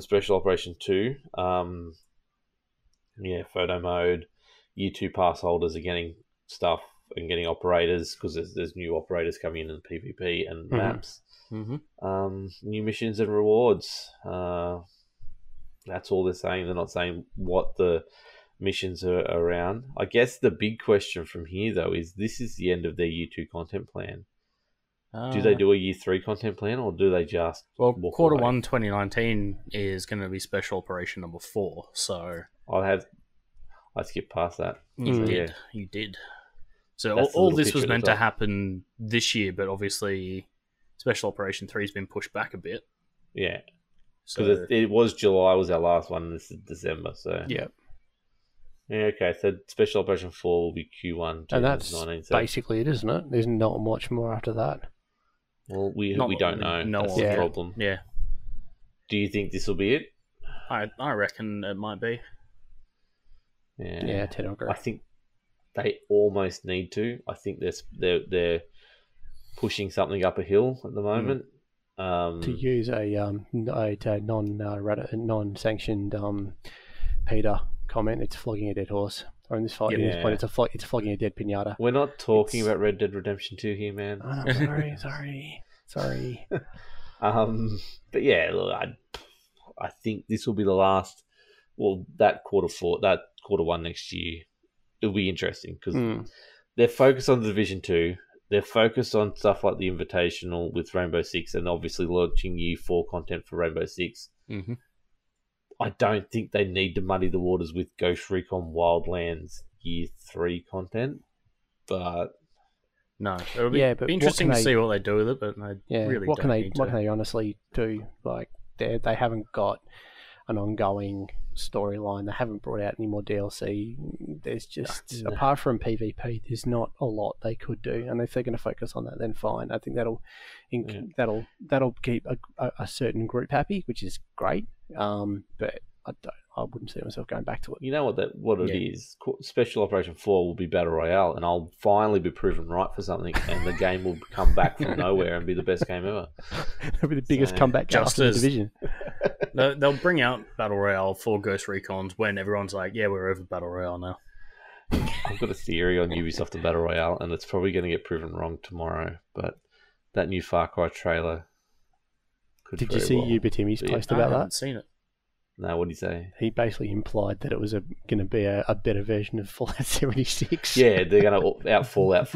Special Operation 2. Photo mode. Year 2 pass holders are getting stuff and getting operators, because there's new operators coming in PvP and maps. New missions and rewards. That's all they're saying. They're not saying what the missions are around. I guess the big question from here, though, is this is the end of their Year 2 content plan. Do they do a Year 3 content plan, or do they just walk Quarter away? 1 2019 is going to be Special Operation number 4, so I skipped past that. You did. So all this was meant to happen this year, but obviously Special Operation 3 has been pushed back a bit. Yeah. So it was July was our last one, and this is December, so... Yep. Yeah, okay, so Special Operation 4 will be Q1 2019. And that's basically it, isn't it? There's not much more after that. Well, we don't know. That's the problem. Yeah. Do you think this will be it? I reckon it might be. Yeah. Yeah, I think they almost need to. I think they're pushing something up a hill at the moment. To use a non-sanctioned Peter comment, it's flogging a dead horse. Or in this fight, it's flogging a dead pinata. We're not talking about Red Dead Redemption 2 here, man. Oh, no, sorry. But yeah, look, I think this will be the last. Well, that quarter one next year. It'll be interesting because they're focused on the Division 2. They're focused on stuff like the Invitational with Rainbow Six, and obviously launching Year 4 content for Rainbow Six. I don't think they need to muddy the waters with Ghost Recon Wildlands Year 3 content. But no, it'll be, be interesting to see what they do with it. But what can they honestly do? Like they haven't got an ongoing storyline. They haven't brought out any more DLC. There's just apart from PvP, there's not a lot they could do. And if they're going to focus on that, then fine. I think that'll keep a certain group happy, which is great. But I don't. I wouldn't see myself going back to it. You know what that what it is? Special Operation 4 will be Battle Royale, and I'll finally be proven right for something, and the game will come back from nowhere and be the best game ever. That'll be the biggest comeback just in the division. They'll bring out Battle Royale for Ghost Recons when everyone's like, yeah, we're over Battle Royale now. I've got a theory on Ubisoft and Battle Royale, and it's probably going to get proven wrong tomorrow, but that new Far Cry trailer could Did you see Uber Timmy's post about that? I haven't seen it. No, what did he say? He basically implied that it was going to be a better version of Fallout 76. Yeah, they're going to out Fallout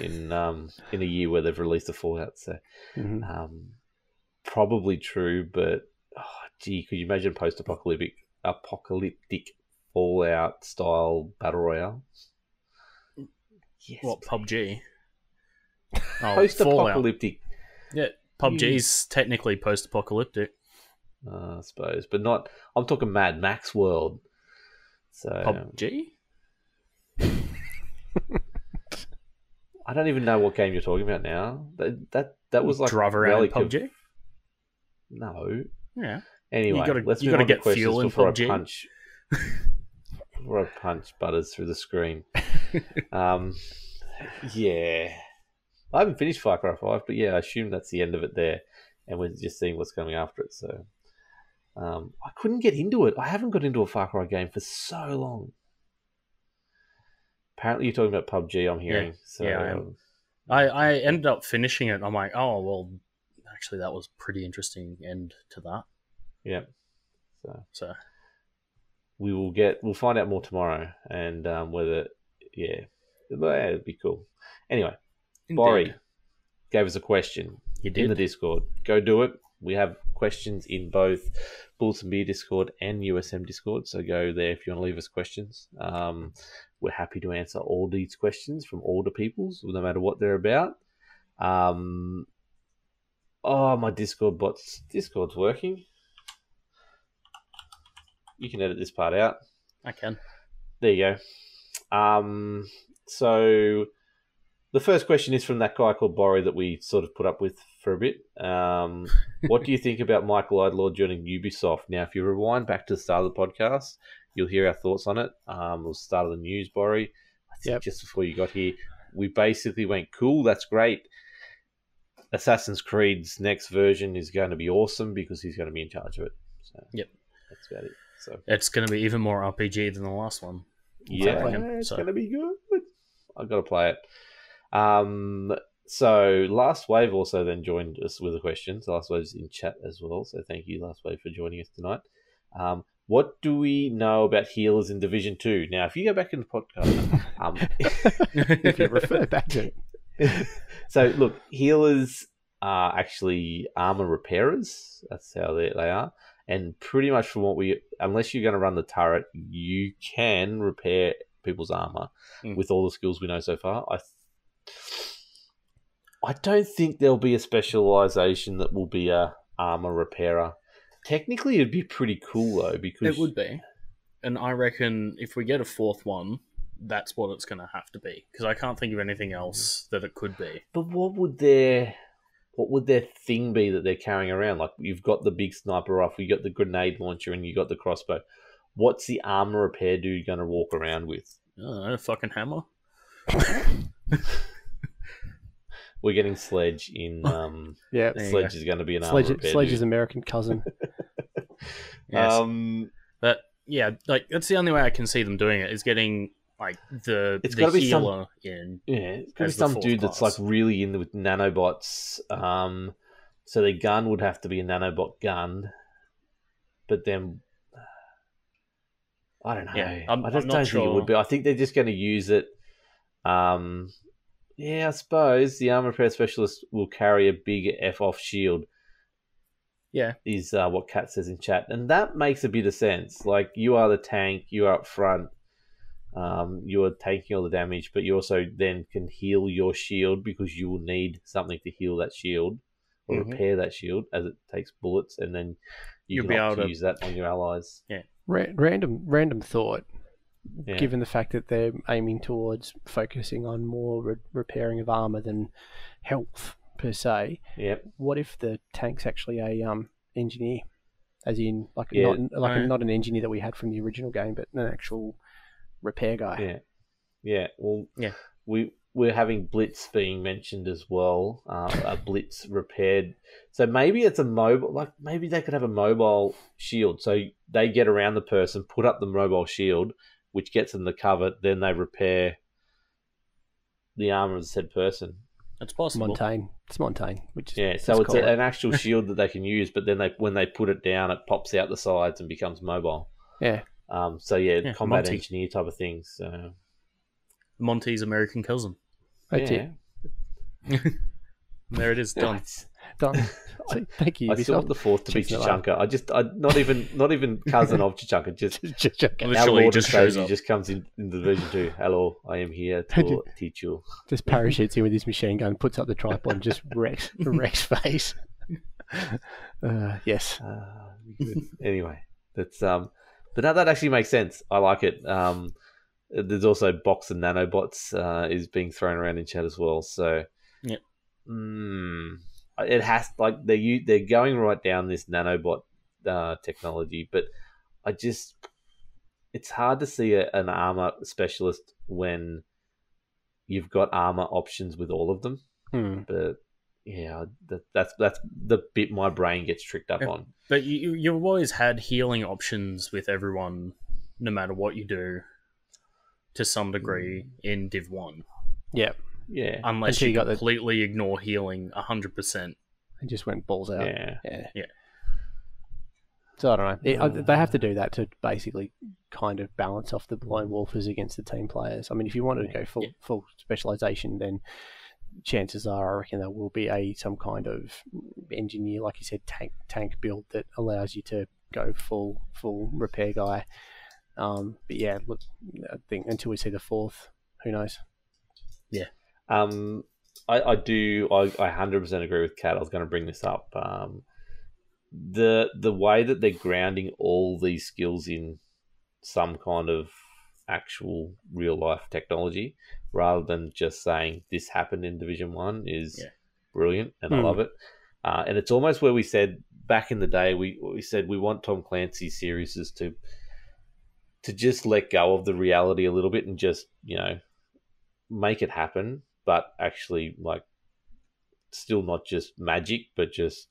in a year where they've released a Fallout. So probably true, but gee, could you imagine post-apocalyptic Fallout style battle royale? Yes, what PUBG? Post-apocalyptic. Yeah, PUBG's technically post-apocalyptic. I suppose, but not. I'm talking Mad Max world. So PUBG. I don't even know what game you're talking about now. That was like drive around PUBG. No. Yeah. Anyway, let's move on to questions before I punch. Before I punch Butters through the screen. Yeah. I haven't finished Far Cry 5, but yeah, I assume that's the end of it there, and we're just seeing what's coming after it. So. I couldn't get into it. I haven't got into a Far Cry game for so long. Apparently you're talking about PUBG, I'm hearing. Yeah, so yeah, I am. I ended up finishing it. I'm like, oh, well, actually that was pretty interesting end to that. Yeah. So we'll find out more tomorrow, and whether, it'd be cool. Anyway, Bori gave us a question. You did. In the Discord. Go do it. We have questions in both Bulls and Beer Discord and USM Discord, so go there if you want to leave us questions. We're happy to answer all these questions from all the peoples, no matter what they're about. My Discord bots. Discord's working. You can edit this part out. I can. There you go. So the first question is from that guy called Bori that we sort of put up with for a bit. What do you think about Michael Idlord joining Ubisoft? Now, if you rewind back to the start of the podcast, you'll hear our thoughts on it. We'll start the news, Bori. I think just before you got here, we basically went, cool, that's great. Assassin's Creed's next version is going to be awesome because he's going to be in charge of it. So, that's about it. So it's going to be even more RPG than the last one. Yeah, it's going to be good. I've got to play it. So Last Wave also then joined us with a question. So Last Wave's in chat as well. So thank you, Last Wave, for joining us tonight. What do we know about healers in Division 2? Now, if you go back in the podcast, if you refer back to it. So look, healers are actually armor repairers. That's how they are. And pretty much from what unless you're going to run the turret, you can repair people's armor with all the skills we know so far. I don't think there'll be a specialization that will be a armor repairer. Technically, it'd be pretty cool though, because it would be, and I reckon if we get a fourth one, that's what it's going to have to be. Because I can't think of anything else that it could be. But what would their thing be that they're carrying around? Like, you've got the big sniper rifle, you got the grenade launcher, and you got the crossbow. What's the armor repair dude going to walk around with? I don't know, a fucking hammer. We're getting Sledge in. Sledge is going to be an armor repair. Sledge is American cousin. Yes. But yeah, like that's the only way I can see them doing it is getting like the healer in. Yeah, it's going to be some dude that's like really in with nanobots. So their gun would have to be a nanobot gun, but then I don't know. Yeah, I don't think it would be. I think they're just going to use it. Yeah, I suppose the armor repair specialist will carry a big F-off shield. Yeah. Is what Kat says in chat. And that makes a bit of sense. Like, you are the tank, you are up front, you are taking all the damage, but you also then can heal your shield because you will need something to heal that shield or repair that shield as it takes bullets, and then you'll be able to use that on your allies. Yeah. Random thought. Yeah. Given the fact that they're aiming towards focusing on more repairing of armor than health per se, what if the tank's actually a engineer? as in like not an engineer that we had from the original game, but an actual repair guy. We're having Blitz being mentioned as well. A Blitz repaired, so maybe it's a mobile. Like maybe they could have a mobile shield, so they get around the person, put up the mobile shield, which gets them the cover. Then they repair the armor of the said person. It's possible. Montane. It's Montane. Which is, so it's an actual shield that they can use, but then when they put it down, it pops out the sides and becomes mobile. Yeah. Combat Monty. Engineer type of thing. So Monty's American cousin. That's it. There it is, done. Done. So, thank you. I still want the fourth to be Chichanka. Not even cousin of Chichanka. Just comes in the Division 2. Hello, I am here to teach you. Just parachutes in with his machine gun, puts up the tripod, and just wrecks face. Yes. Anyway, that's but now that actually makes sense. I like it. There's also Box and Nanobots is being thrown around in chat as well. So, yeah. It has they're going right down this nanobot technology, but it's hard to see an armor specialist when you've got armor options with all of them. But yeah, that's the bit my brain gets tricked up on. But you've always had healing options with everyone, no matter what you do, to some degree in Div 1. Yeah. Yeah, unless you completely ignore healing 100%, it just went balls out. Yeah. So I don't know. They have to do that to basically kind of balance off the lone wolfers against the team players. I mean, if you wanted to go full specialization, then chances are I reckon there will be some kind of engineer, like you said, tank build that allows you to go full repair guy. But yeah, look, I think until we see the fourth, who knows? Yeah. I 100% agree with Kat. I was going to bring this up. The way that they're grounding all these skills in some kind of actual real-life technology rather than just saying this happened in Division 1 is brilliant, and I love it. And it's almost where we said back in the day, we said we want Tom Clancy series to just let go of the reality a little bit and just, make it happen, but actually still not just magic, but just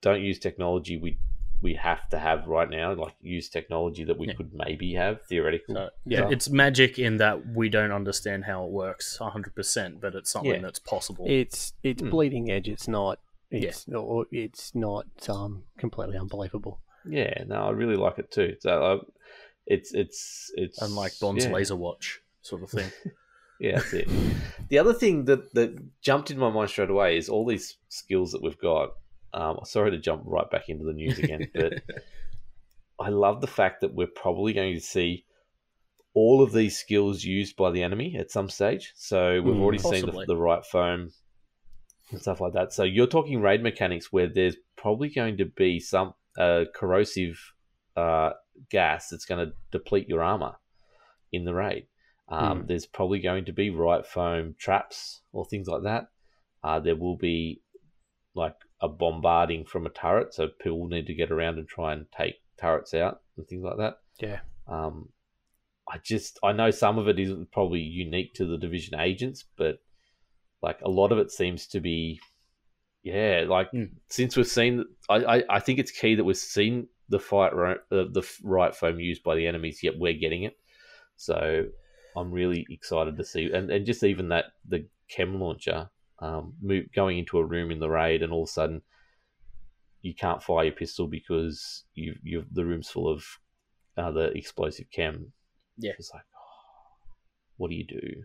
don't use technology we have to have right now, use technology that we could maybe have theoretically. It's magic in that we don't understand how it works 100%, but it's something that's possible. It's bleeding edge. It's not completely unbelievable. I really like it too. So it's unlike Bond's laser watch sort of thing. Yeah, that's it. The other thing that jumped in my mind straight away is all these skills that we've got. Sorry to jump right back into the news again, but I love the fact that we're probably going to see all of these skills used by the enemy at some stage. So we've already seen the Riot Foam and stuff like that. So you're talking raid mechanics where there's probably going to be some corrosive gas that's going to deplete your armor in the raid. There's probably going to be Riot Foam traps or things like that. There will be a bombarding from a turret, so people need to get around and try and take turrets out and things like that. Yeah. I know some of it isn't probably unique to the Division agents, but a lot of it seems to be, since we've seen, I think it's key that we've seen the Riot Foam used by the enemies, yet we're getting it. So I'm really excited to see, and just even that the Chem Launcher going into a room in the raid, and all of a sudden you can't fire your pistol because you've the room's full of the explosive chem. Yeah, it's what do you do?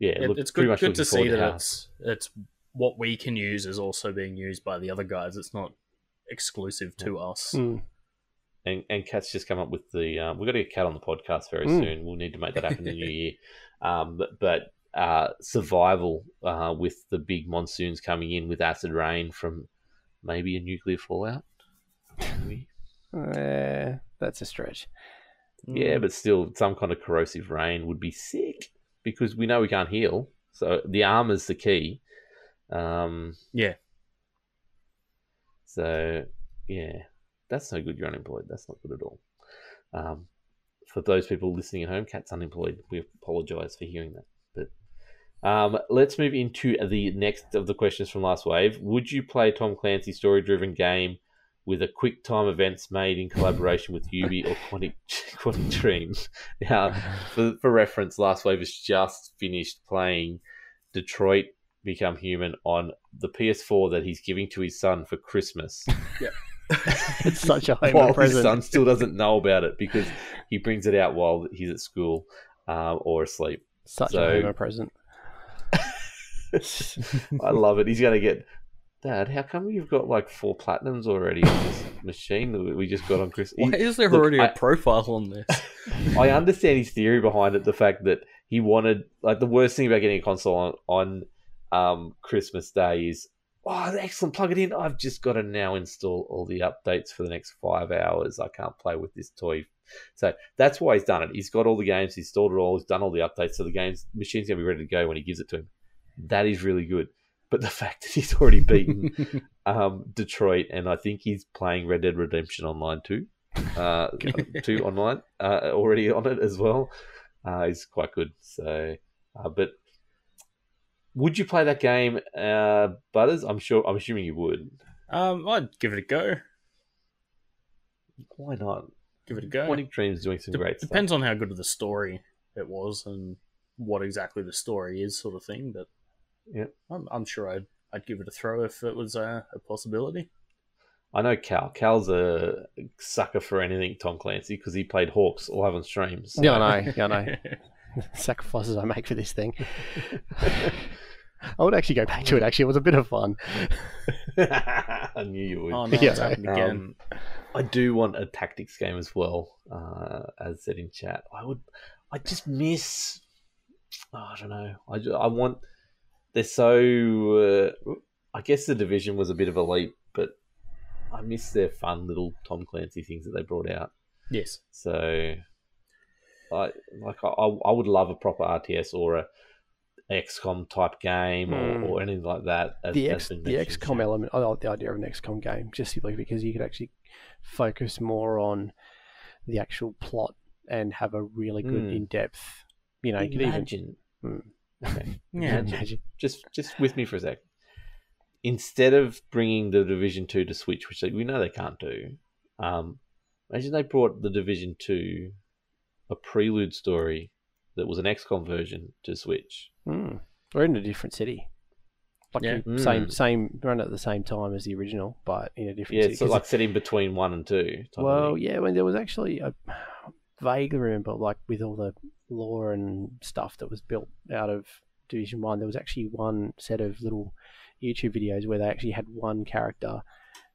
It's good to see that it's what we can use is also being used by the other guys. It's not exclusive to us. And Kat's just come up with the... we've got to get Kat on the podcast very soon. We'll need to make that happen in the new year. Survival with the big monsoons coming in with acid rain from maybe a nuclear fallout. That's a stretch. Yeah, but still, some kind of corrosive rain would be sick because we know we can't heal. So the armor's the key. So, yeah, that's no good. You're unemployed. That's not good at all. For those people listening at home, Kat's unemployed. We apologise for hearing that. Let's move into the next of the questions from last wave. Would you play Tom Clancy's story-driven game with a quick-time events made in collaboration with Ubi or Quantic Dream? Now, for reference, last wave has just finished playing Detroit Become Human on the PS4 that he's giving to his son for Christmas. Yep. It's such a home present. While his son still doesn't know about it because he brings it out while he's at school or asleep. Such a home present. I love it. He's going to get, Dad, how come you've got like 4 platinums already on this machine that we just got on Chris? Why is there already a profile on this? I understand his theory behind it, the fact that he wanted, like, the worst thing about getting a console on Christmas Day is, oh, excellent, plug it in. I've just got to now install all the updates for the next 5 hours. I can't play with this toy. So that's why he's done it. He's got all the games. He's stored it all. He's done all the updates. So the machine's going to be ready to go when he gives it to him. That is really good. But the fact that he's already beaten Detroit, and I think he's playing Red Dead Redemption Online 2, already on it as well, is quite good. So, but would you play that game, Butters? I'm assuming you would. I'd give it a go. Why not? Give it a go. Quantic Dream's doing some great stuff. Depends on how good of the story it was and what exactly the story is, sort of thing, but yeah, I'm sure I'd give it a throw if it was a possibility. I know Cal's a sucker for anything Tom Clancy because he played Hawks live on streams. So. Yeah, I know. Sacrifices I make for this thing. I would actually go back to it. Actually, it was a bit of fun. I knew you would. Oh, no, yeah, again. I do want a tactics game as well. As said in chat, I just miss. I don't know. I want. They're so. I guess the Division was a bit of a leap, but I miss their fun little Tom Clancy things that they brought out. Yes. So, I would love a proper RTS or a XCOM type game or anything like that. The XCOM element. I like the idea of an XCOM game just simply because you could actually focus more on the actual plot and have a really good in-depth. You know, imagine. You could even. Okay. Yeah, imagine. Just with me for a sec. Instead of bringing the Division 2 to Switch, which we know they can't do, imagine they brought the Division 2, a prelude story that was an XCOM version to Switch. We're in a different city. Like same run at the same time as the original, but in a different city. Yeah, so like set in between 1 and 2. Well, yeah, when there was actually I vaguely remember, like with all the lore and stuff that was built out of Division 1, there was actually one set of little YouTube videos where they actually had one character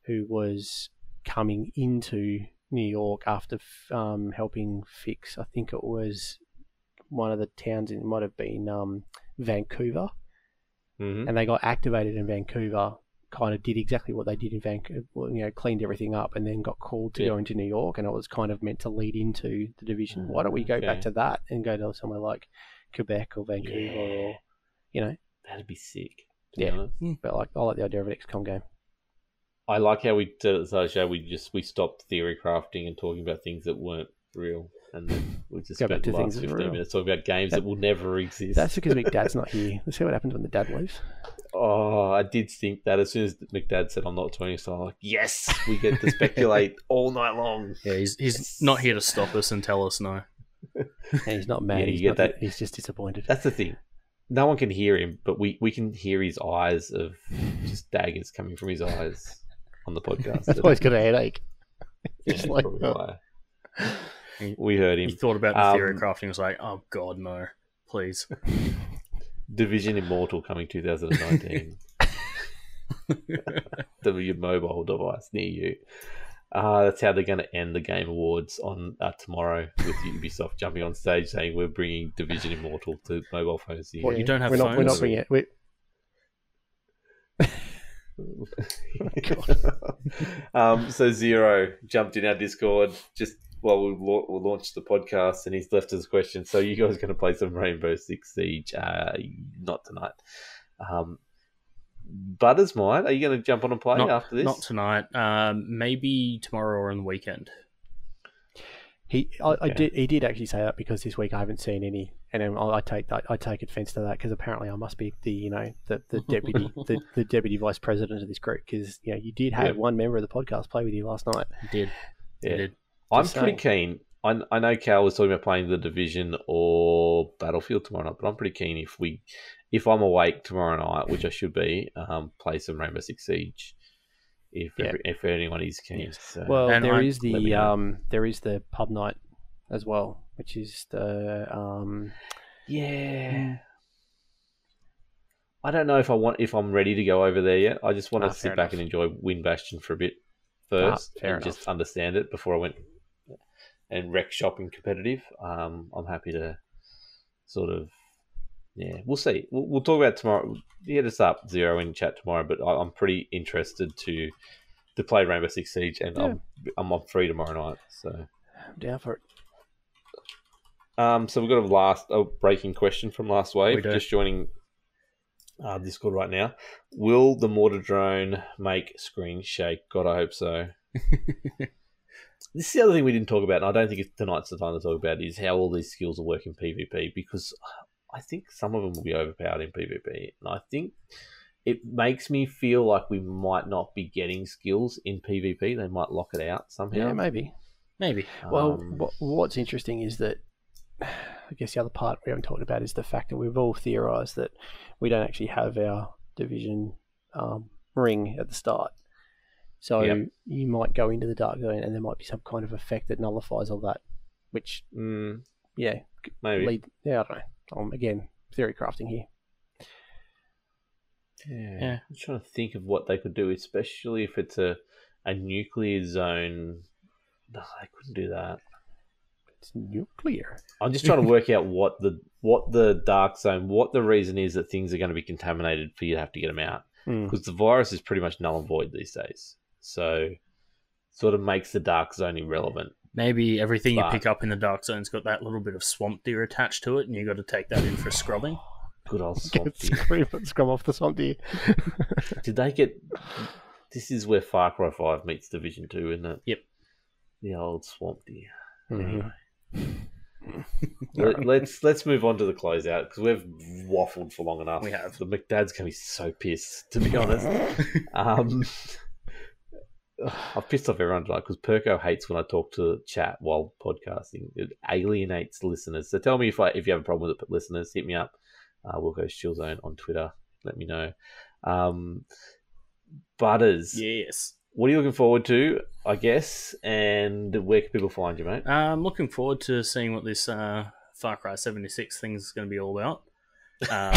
who was coming into New York after helping fix, I think it was one of the towns, it might have been Vancouver, and they got activated in Vancouver, kind of did exactly what they did in Vancouver, you know, cleaned everything up and then got called to go into New York, and it was kind of meant to lead into the Division. Why don't we go back to that and go to somewhere like Quebec or Vancouver or, you know. That'd be sick. Yeah. But I like the idea of an XCOM game. I like how we did it as our show. We stopped theory crafting and talking about things that weren't real, and then we just spent the last 15 minutes talking about games that will never exist. That's because McDad's not here. Let's see what happens when the dad leaves. Oh, I did think that as soon as McDad said I'm not 20, so I'm like, yes, we get to speculate all night long. Yeah, he's not here to stop us and tell us no. And he's not mad. Yeah, he's just disappointed. That's the thing. No one can hear him, but we can hear his eyes of just daggers coming from his eyes on the podcast. That's why he's got a headache. Just like we heard him. He thought about the theory crafting and was like, oh God, no, please. Division Immortal coming 2019. Your mobile device near you. That's how they're going to end the Game Awards on tomorrow, with Ubisoft jumping on stage saying we're bringing Division Immortal to mobile phones. What, you don't have phones? We're not bringing it. So Zero jumped in our Discord just while we launched the podcast, and he's left us a question. So you guys are going to play some Rainbow Six Siege? Not tonight. Butters might. Are you going to jump on and play after this? Not tonight. Maybe tomorrow or on the weekend. He did actually say that, because this week I haven't seen any, and I take offence to that, because apparently I must be the deputy vice president of this group, because you did have one member of the podcast play with you last night. He did. I'm pretty keen. I know Cal was talking about playing The Division or Battlefield tomorrow night, but I'm pretty keen if I'm awake tomorrow night, which I should be, play some Rainbow Six Siege. If anyone is keen. So. Well, and there is the pub night as well, which is the I don't know if I'm ready to go over there yet. I just want to sit back and enjoy Wind Bastion for a bit first, just understand it before I went and wreck shop in competitive. I'm happy to sort of. Yeah, we'll see. We'll talk about tomorrow. Hit us up, Zero, in chat tomorrow, but I'm pretty interested to play Rainbow Six Siege, and I'm off free tomorrow night. So I'm down for it. So we've got a breaking question from last wave. Just joining Discord right now. Will the mortar drone make screen shake? God, I hope so. This is the other thing we didn't talk about, and I don't think tonight's the time to talk about, is how all these skills will work in PvP, because I think some of them will be overpowered in PvP, and I think it makes me feel like we might not be getting skills in PvP. They might lock it out somehow. Yeah, maybe. Well, what's interesting is that, I guess the other part we haven't talked about is the fact that we've all theorised that we don't actually have our division ring at the start. So you might go into the dark zone, and there might be some kind of effect that nullifies all that, which, maybe. I don't know. Again, theory crafting here. Yeah. I'm trying to think of what they could do, especially if it's a nuclear zone. No, they couldn't do that. It's nuclear. I'm just trying to work out what the dark zone, what the reason is that things are going to be contaminated for you to have to get them out. Because the virus is pretty much null and void these days. So sort of makes the dark zone irrelevant. Maybe everything you pick up in the dark zone's got that little bit of swamp deer attached to it, and you got to take that in for scrubbing. Good old swamp deer. Scrub off the swamp deer. Did they get? This is where Far Cry 5 meets Division 2, isn't it? Yep. The old swamp deer. Anyway, let's move on to the closeout, because we've waffled for long enough. We have. The McDad's gonna be so pissed, to be honest. I've pissed off everyone tonight because Perko hates when I talk to chat while podcasting. It alienates listeners. So tell me if you have a problem with it, listeners, hit me up. Wilco's Chill Zone on Twitter. Let me know. Butters. Yes. What are you looking forward to, I guess? And where can people find you, mate? I'm looking forward to seeing what this Far Cry 76 thing is going to be all about. How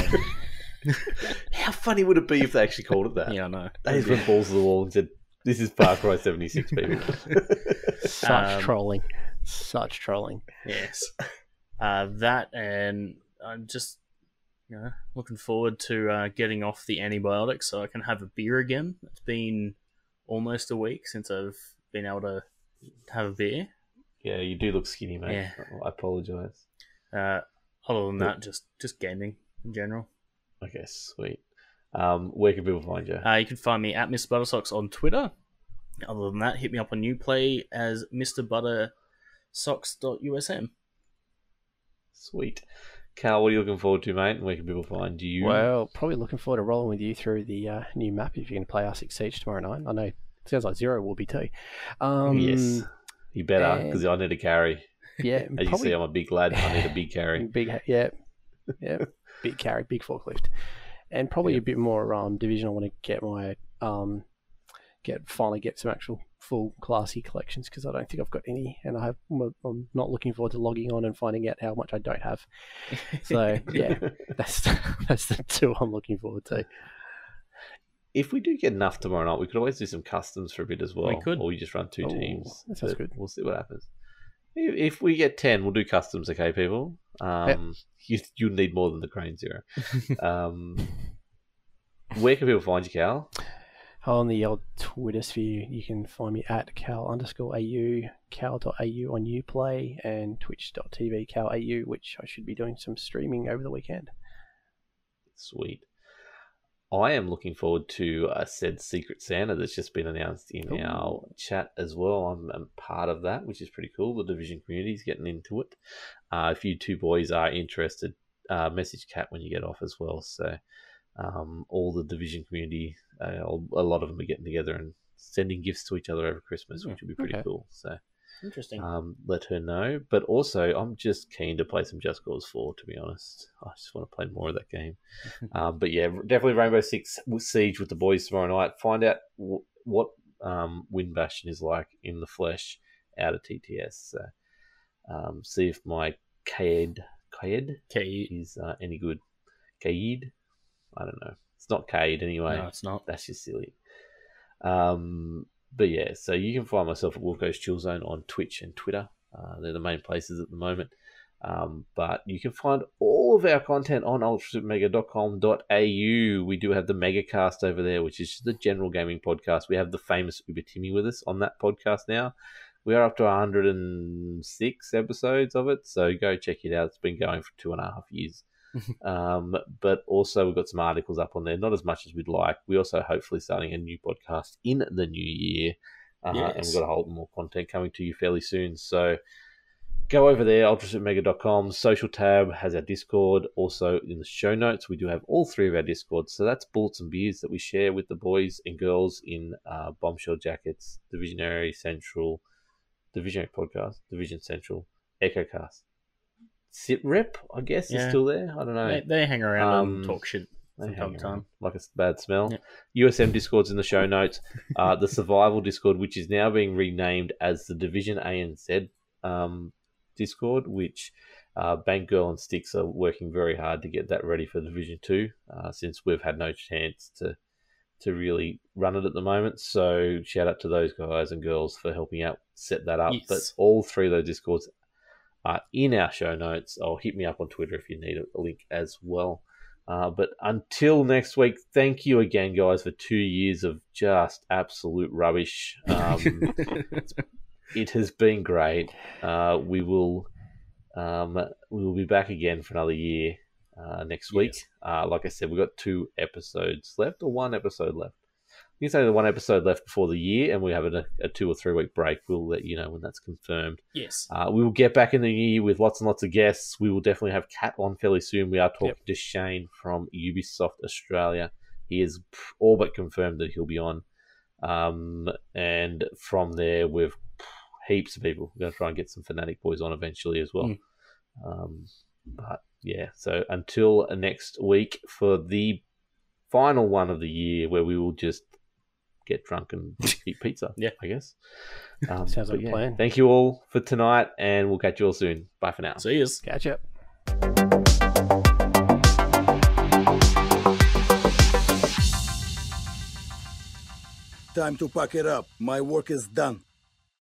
funny would it be if they actually called it that? Yeah, I know. They just went balls to the wall and said, "This is Far Cry 76, people." Such trolling. Yes. That, and I'm just, looking forward to getting off the antibiotics so I can have a beer again. It's been almost a week since I've been able to have a beer. Yeah, you do look skinny, mate. Yeah. I apologise. Other than that, just gaming in general. Okay, sweet. Where can people find you? You can find me at Mr. Buttersocks on Twitter. Other than that, hit me up on Uplay as mrbuttersocks.usm. Sweet. Cal, what are you looking forward to, mate? And where can people find you? Well, probably looking forward to rolling with you through the new map if you're going to play R6 Siege tomorrow night. I know it sounds like Zero will be too. Yes, you better, because I need a carry. Yeah, as you see, I'm a big lad. I need a big carry. Big carry, big forklift. And probably a bit more division. I want to get my finally get some actual full classy collections, because I don't think I've got any, and I'm not looking forward to logging on and finding out how much I don't have. So yeah, that's the two I'm looking forward to. If we do get enough tomorrow night, we could always do some customs for a bit as well. We could, or we just run two teams. That sounds good. We'll see what happens. If we get 10, we'll do customs, okay, people? You need more than the Crane Zero. Where can people find you, Cal? On the old Twitter sphere, you can find me at cal_au, cal.au on Uplay, and twitch.tv cal.au, which I should be doing some streaming over the weekend. Sweet. I am looking forward to said Secret Santa that's just been announced in our chat as well. I'm part of that, which is pretty cool. The Division community is getting into it. If you two boys are interested, message Kat when you get off as well. So all the Division community, a lot of them are getting together and sending gifts to each other over Christmas, which would be pretty cool. So interesting. Let her know. But also, I'm just keen to play some Just Cause 4, to be honest. I just want to play more of that game. But yeah, definitely Rainbow Six Siege with the boys tomorrow night. Find out what Wind Bastion is like in the flesh out of TTS. So, see if my Kaid is any good. Kaid? I don't know. It's not Kaid anyway. No, it's not. That's just silly. But yeah, so you can find myself at Wilco's Chill Zone on Twitch and Twitter. They're the main places at the moment. But you can find all of our content on ultrasupermega.com.au. We do have the Megacast over there, which is just the general gaming podcast. We have the famous Uber Timmy with us on that podcast now. We are up to 106 episodes of it, so go check it out. It's been going for 2.5 years. But also we've got some articles up on there, not as much as we'd like. We also hopefully starting a new podcast in the new year, and we've got a whole lot more content coming to you fairly soon. So go over there, ultrasupermega.com. Social tab has our Discord. Also in the show notes, we do have all three of our Discords. So that's Bullets and Beers that we share with the boys and girls in Bombshell Jackets, Divisionary Podcast, Division Central, EchoCast. SitRep, I guess, is still there. I don't know. They hang around and talk shit from time to time. Like a bad smell. Yeah. USM Discord's in the show notes. The Survival Discord, which is now being renamed as the Division ANZ Discord, which Bank Girl and Sticks are working very hard to get that ready for Division 2, since we've had no chance to really run it at the moment. So shout out to those guys and girls for helping out set that up. Yes. But all three of those Discords in our show notes, or hit me up on Twitter if you need a link as well. But until next week, thank you again, guys, for 2 years of just absolute rubbish. It has been great. We will be back again for another year next week. Yes. Like I said, we've got one episode left. You can say the one episode left before the year, and we have a 2 or 3 week break. We'll let you know when that's confirmed. Yes. We will get back in the year with lots and lots of guests. We will definitely have Kat on fairly soon. We are talking to Shane from Ubisoft Australia. He is all but confirmed that he'll be on. And from there, we've heaps of people. We're going to try and get some Fnatic boys on eventually as well. But yeah, so until next week for the final one of the year, where we will just get drunk and eat pizza, I guess. Sounds like a plan. Thank you all for tonight, and we'll catch you all soon. Bye for now. See you. Catch up. Time to pack it up. My work is done.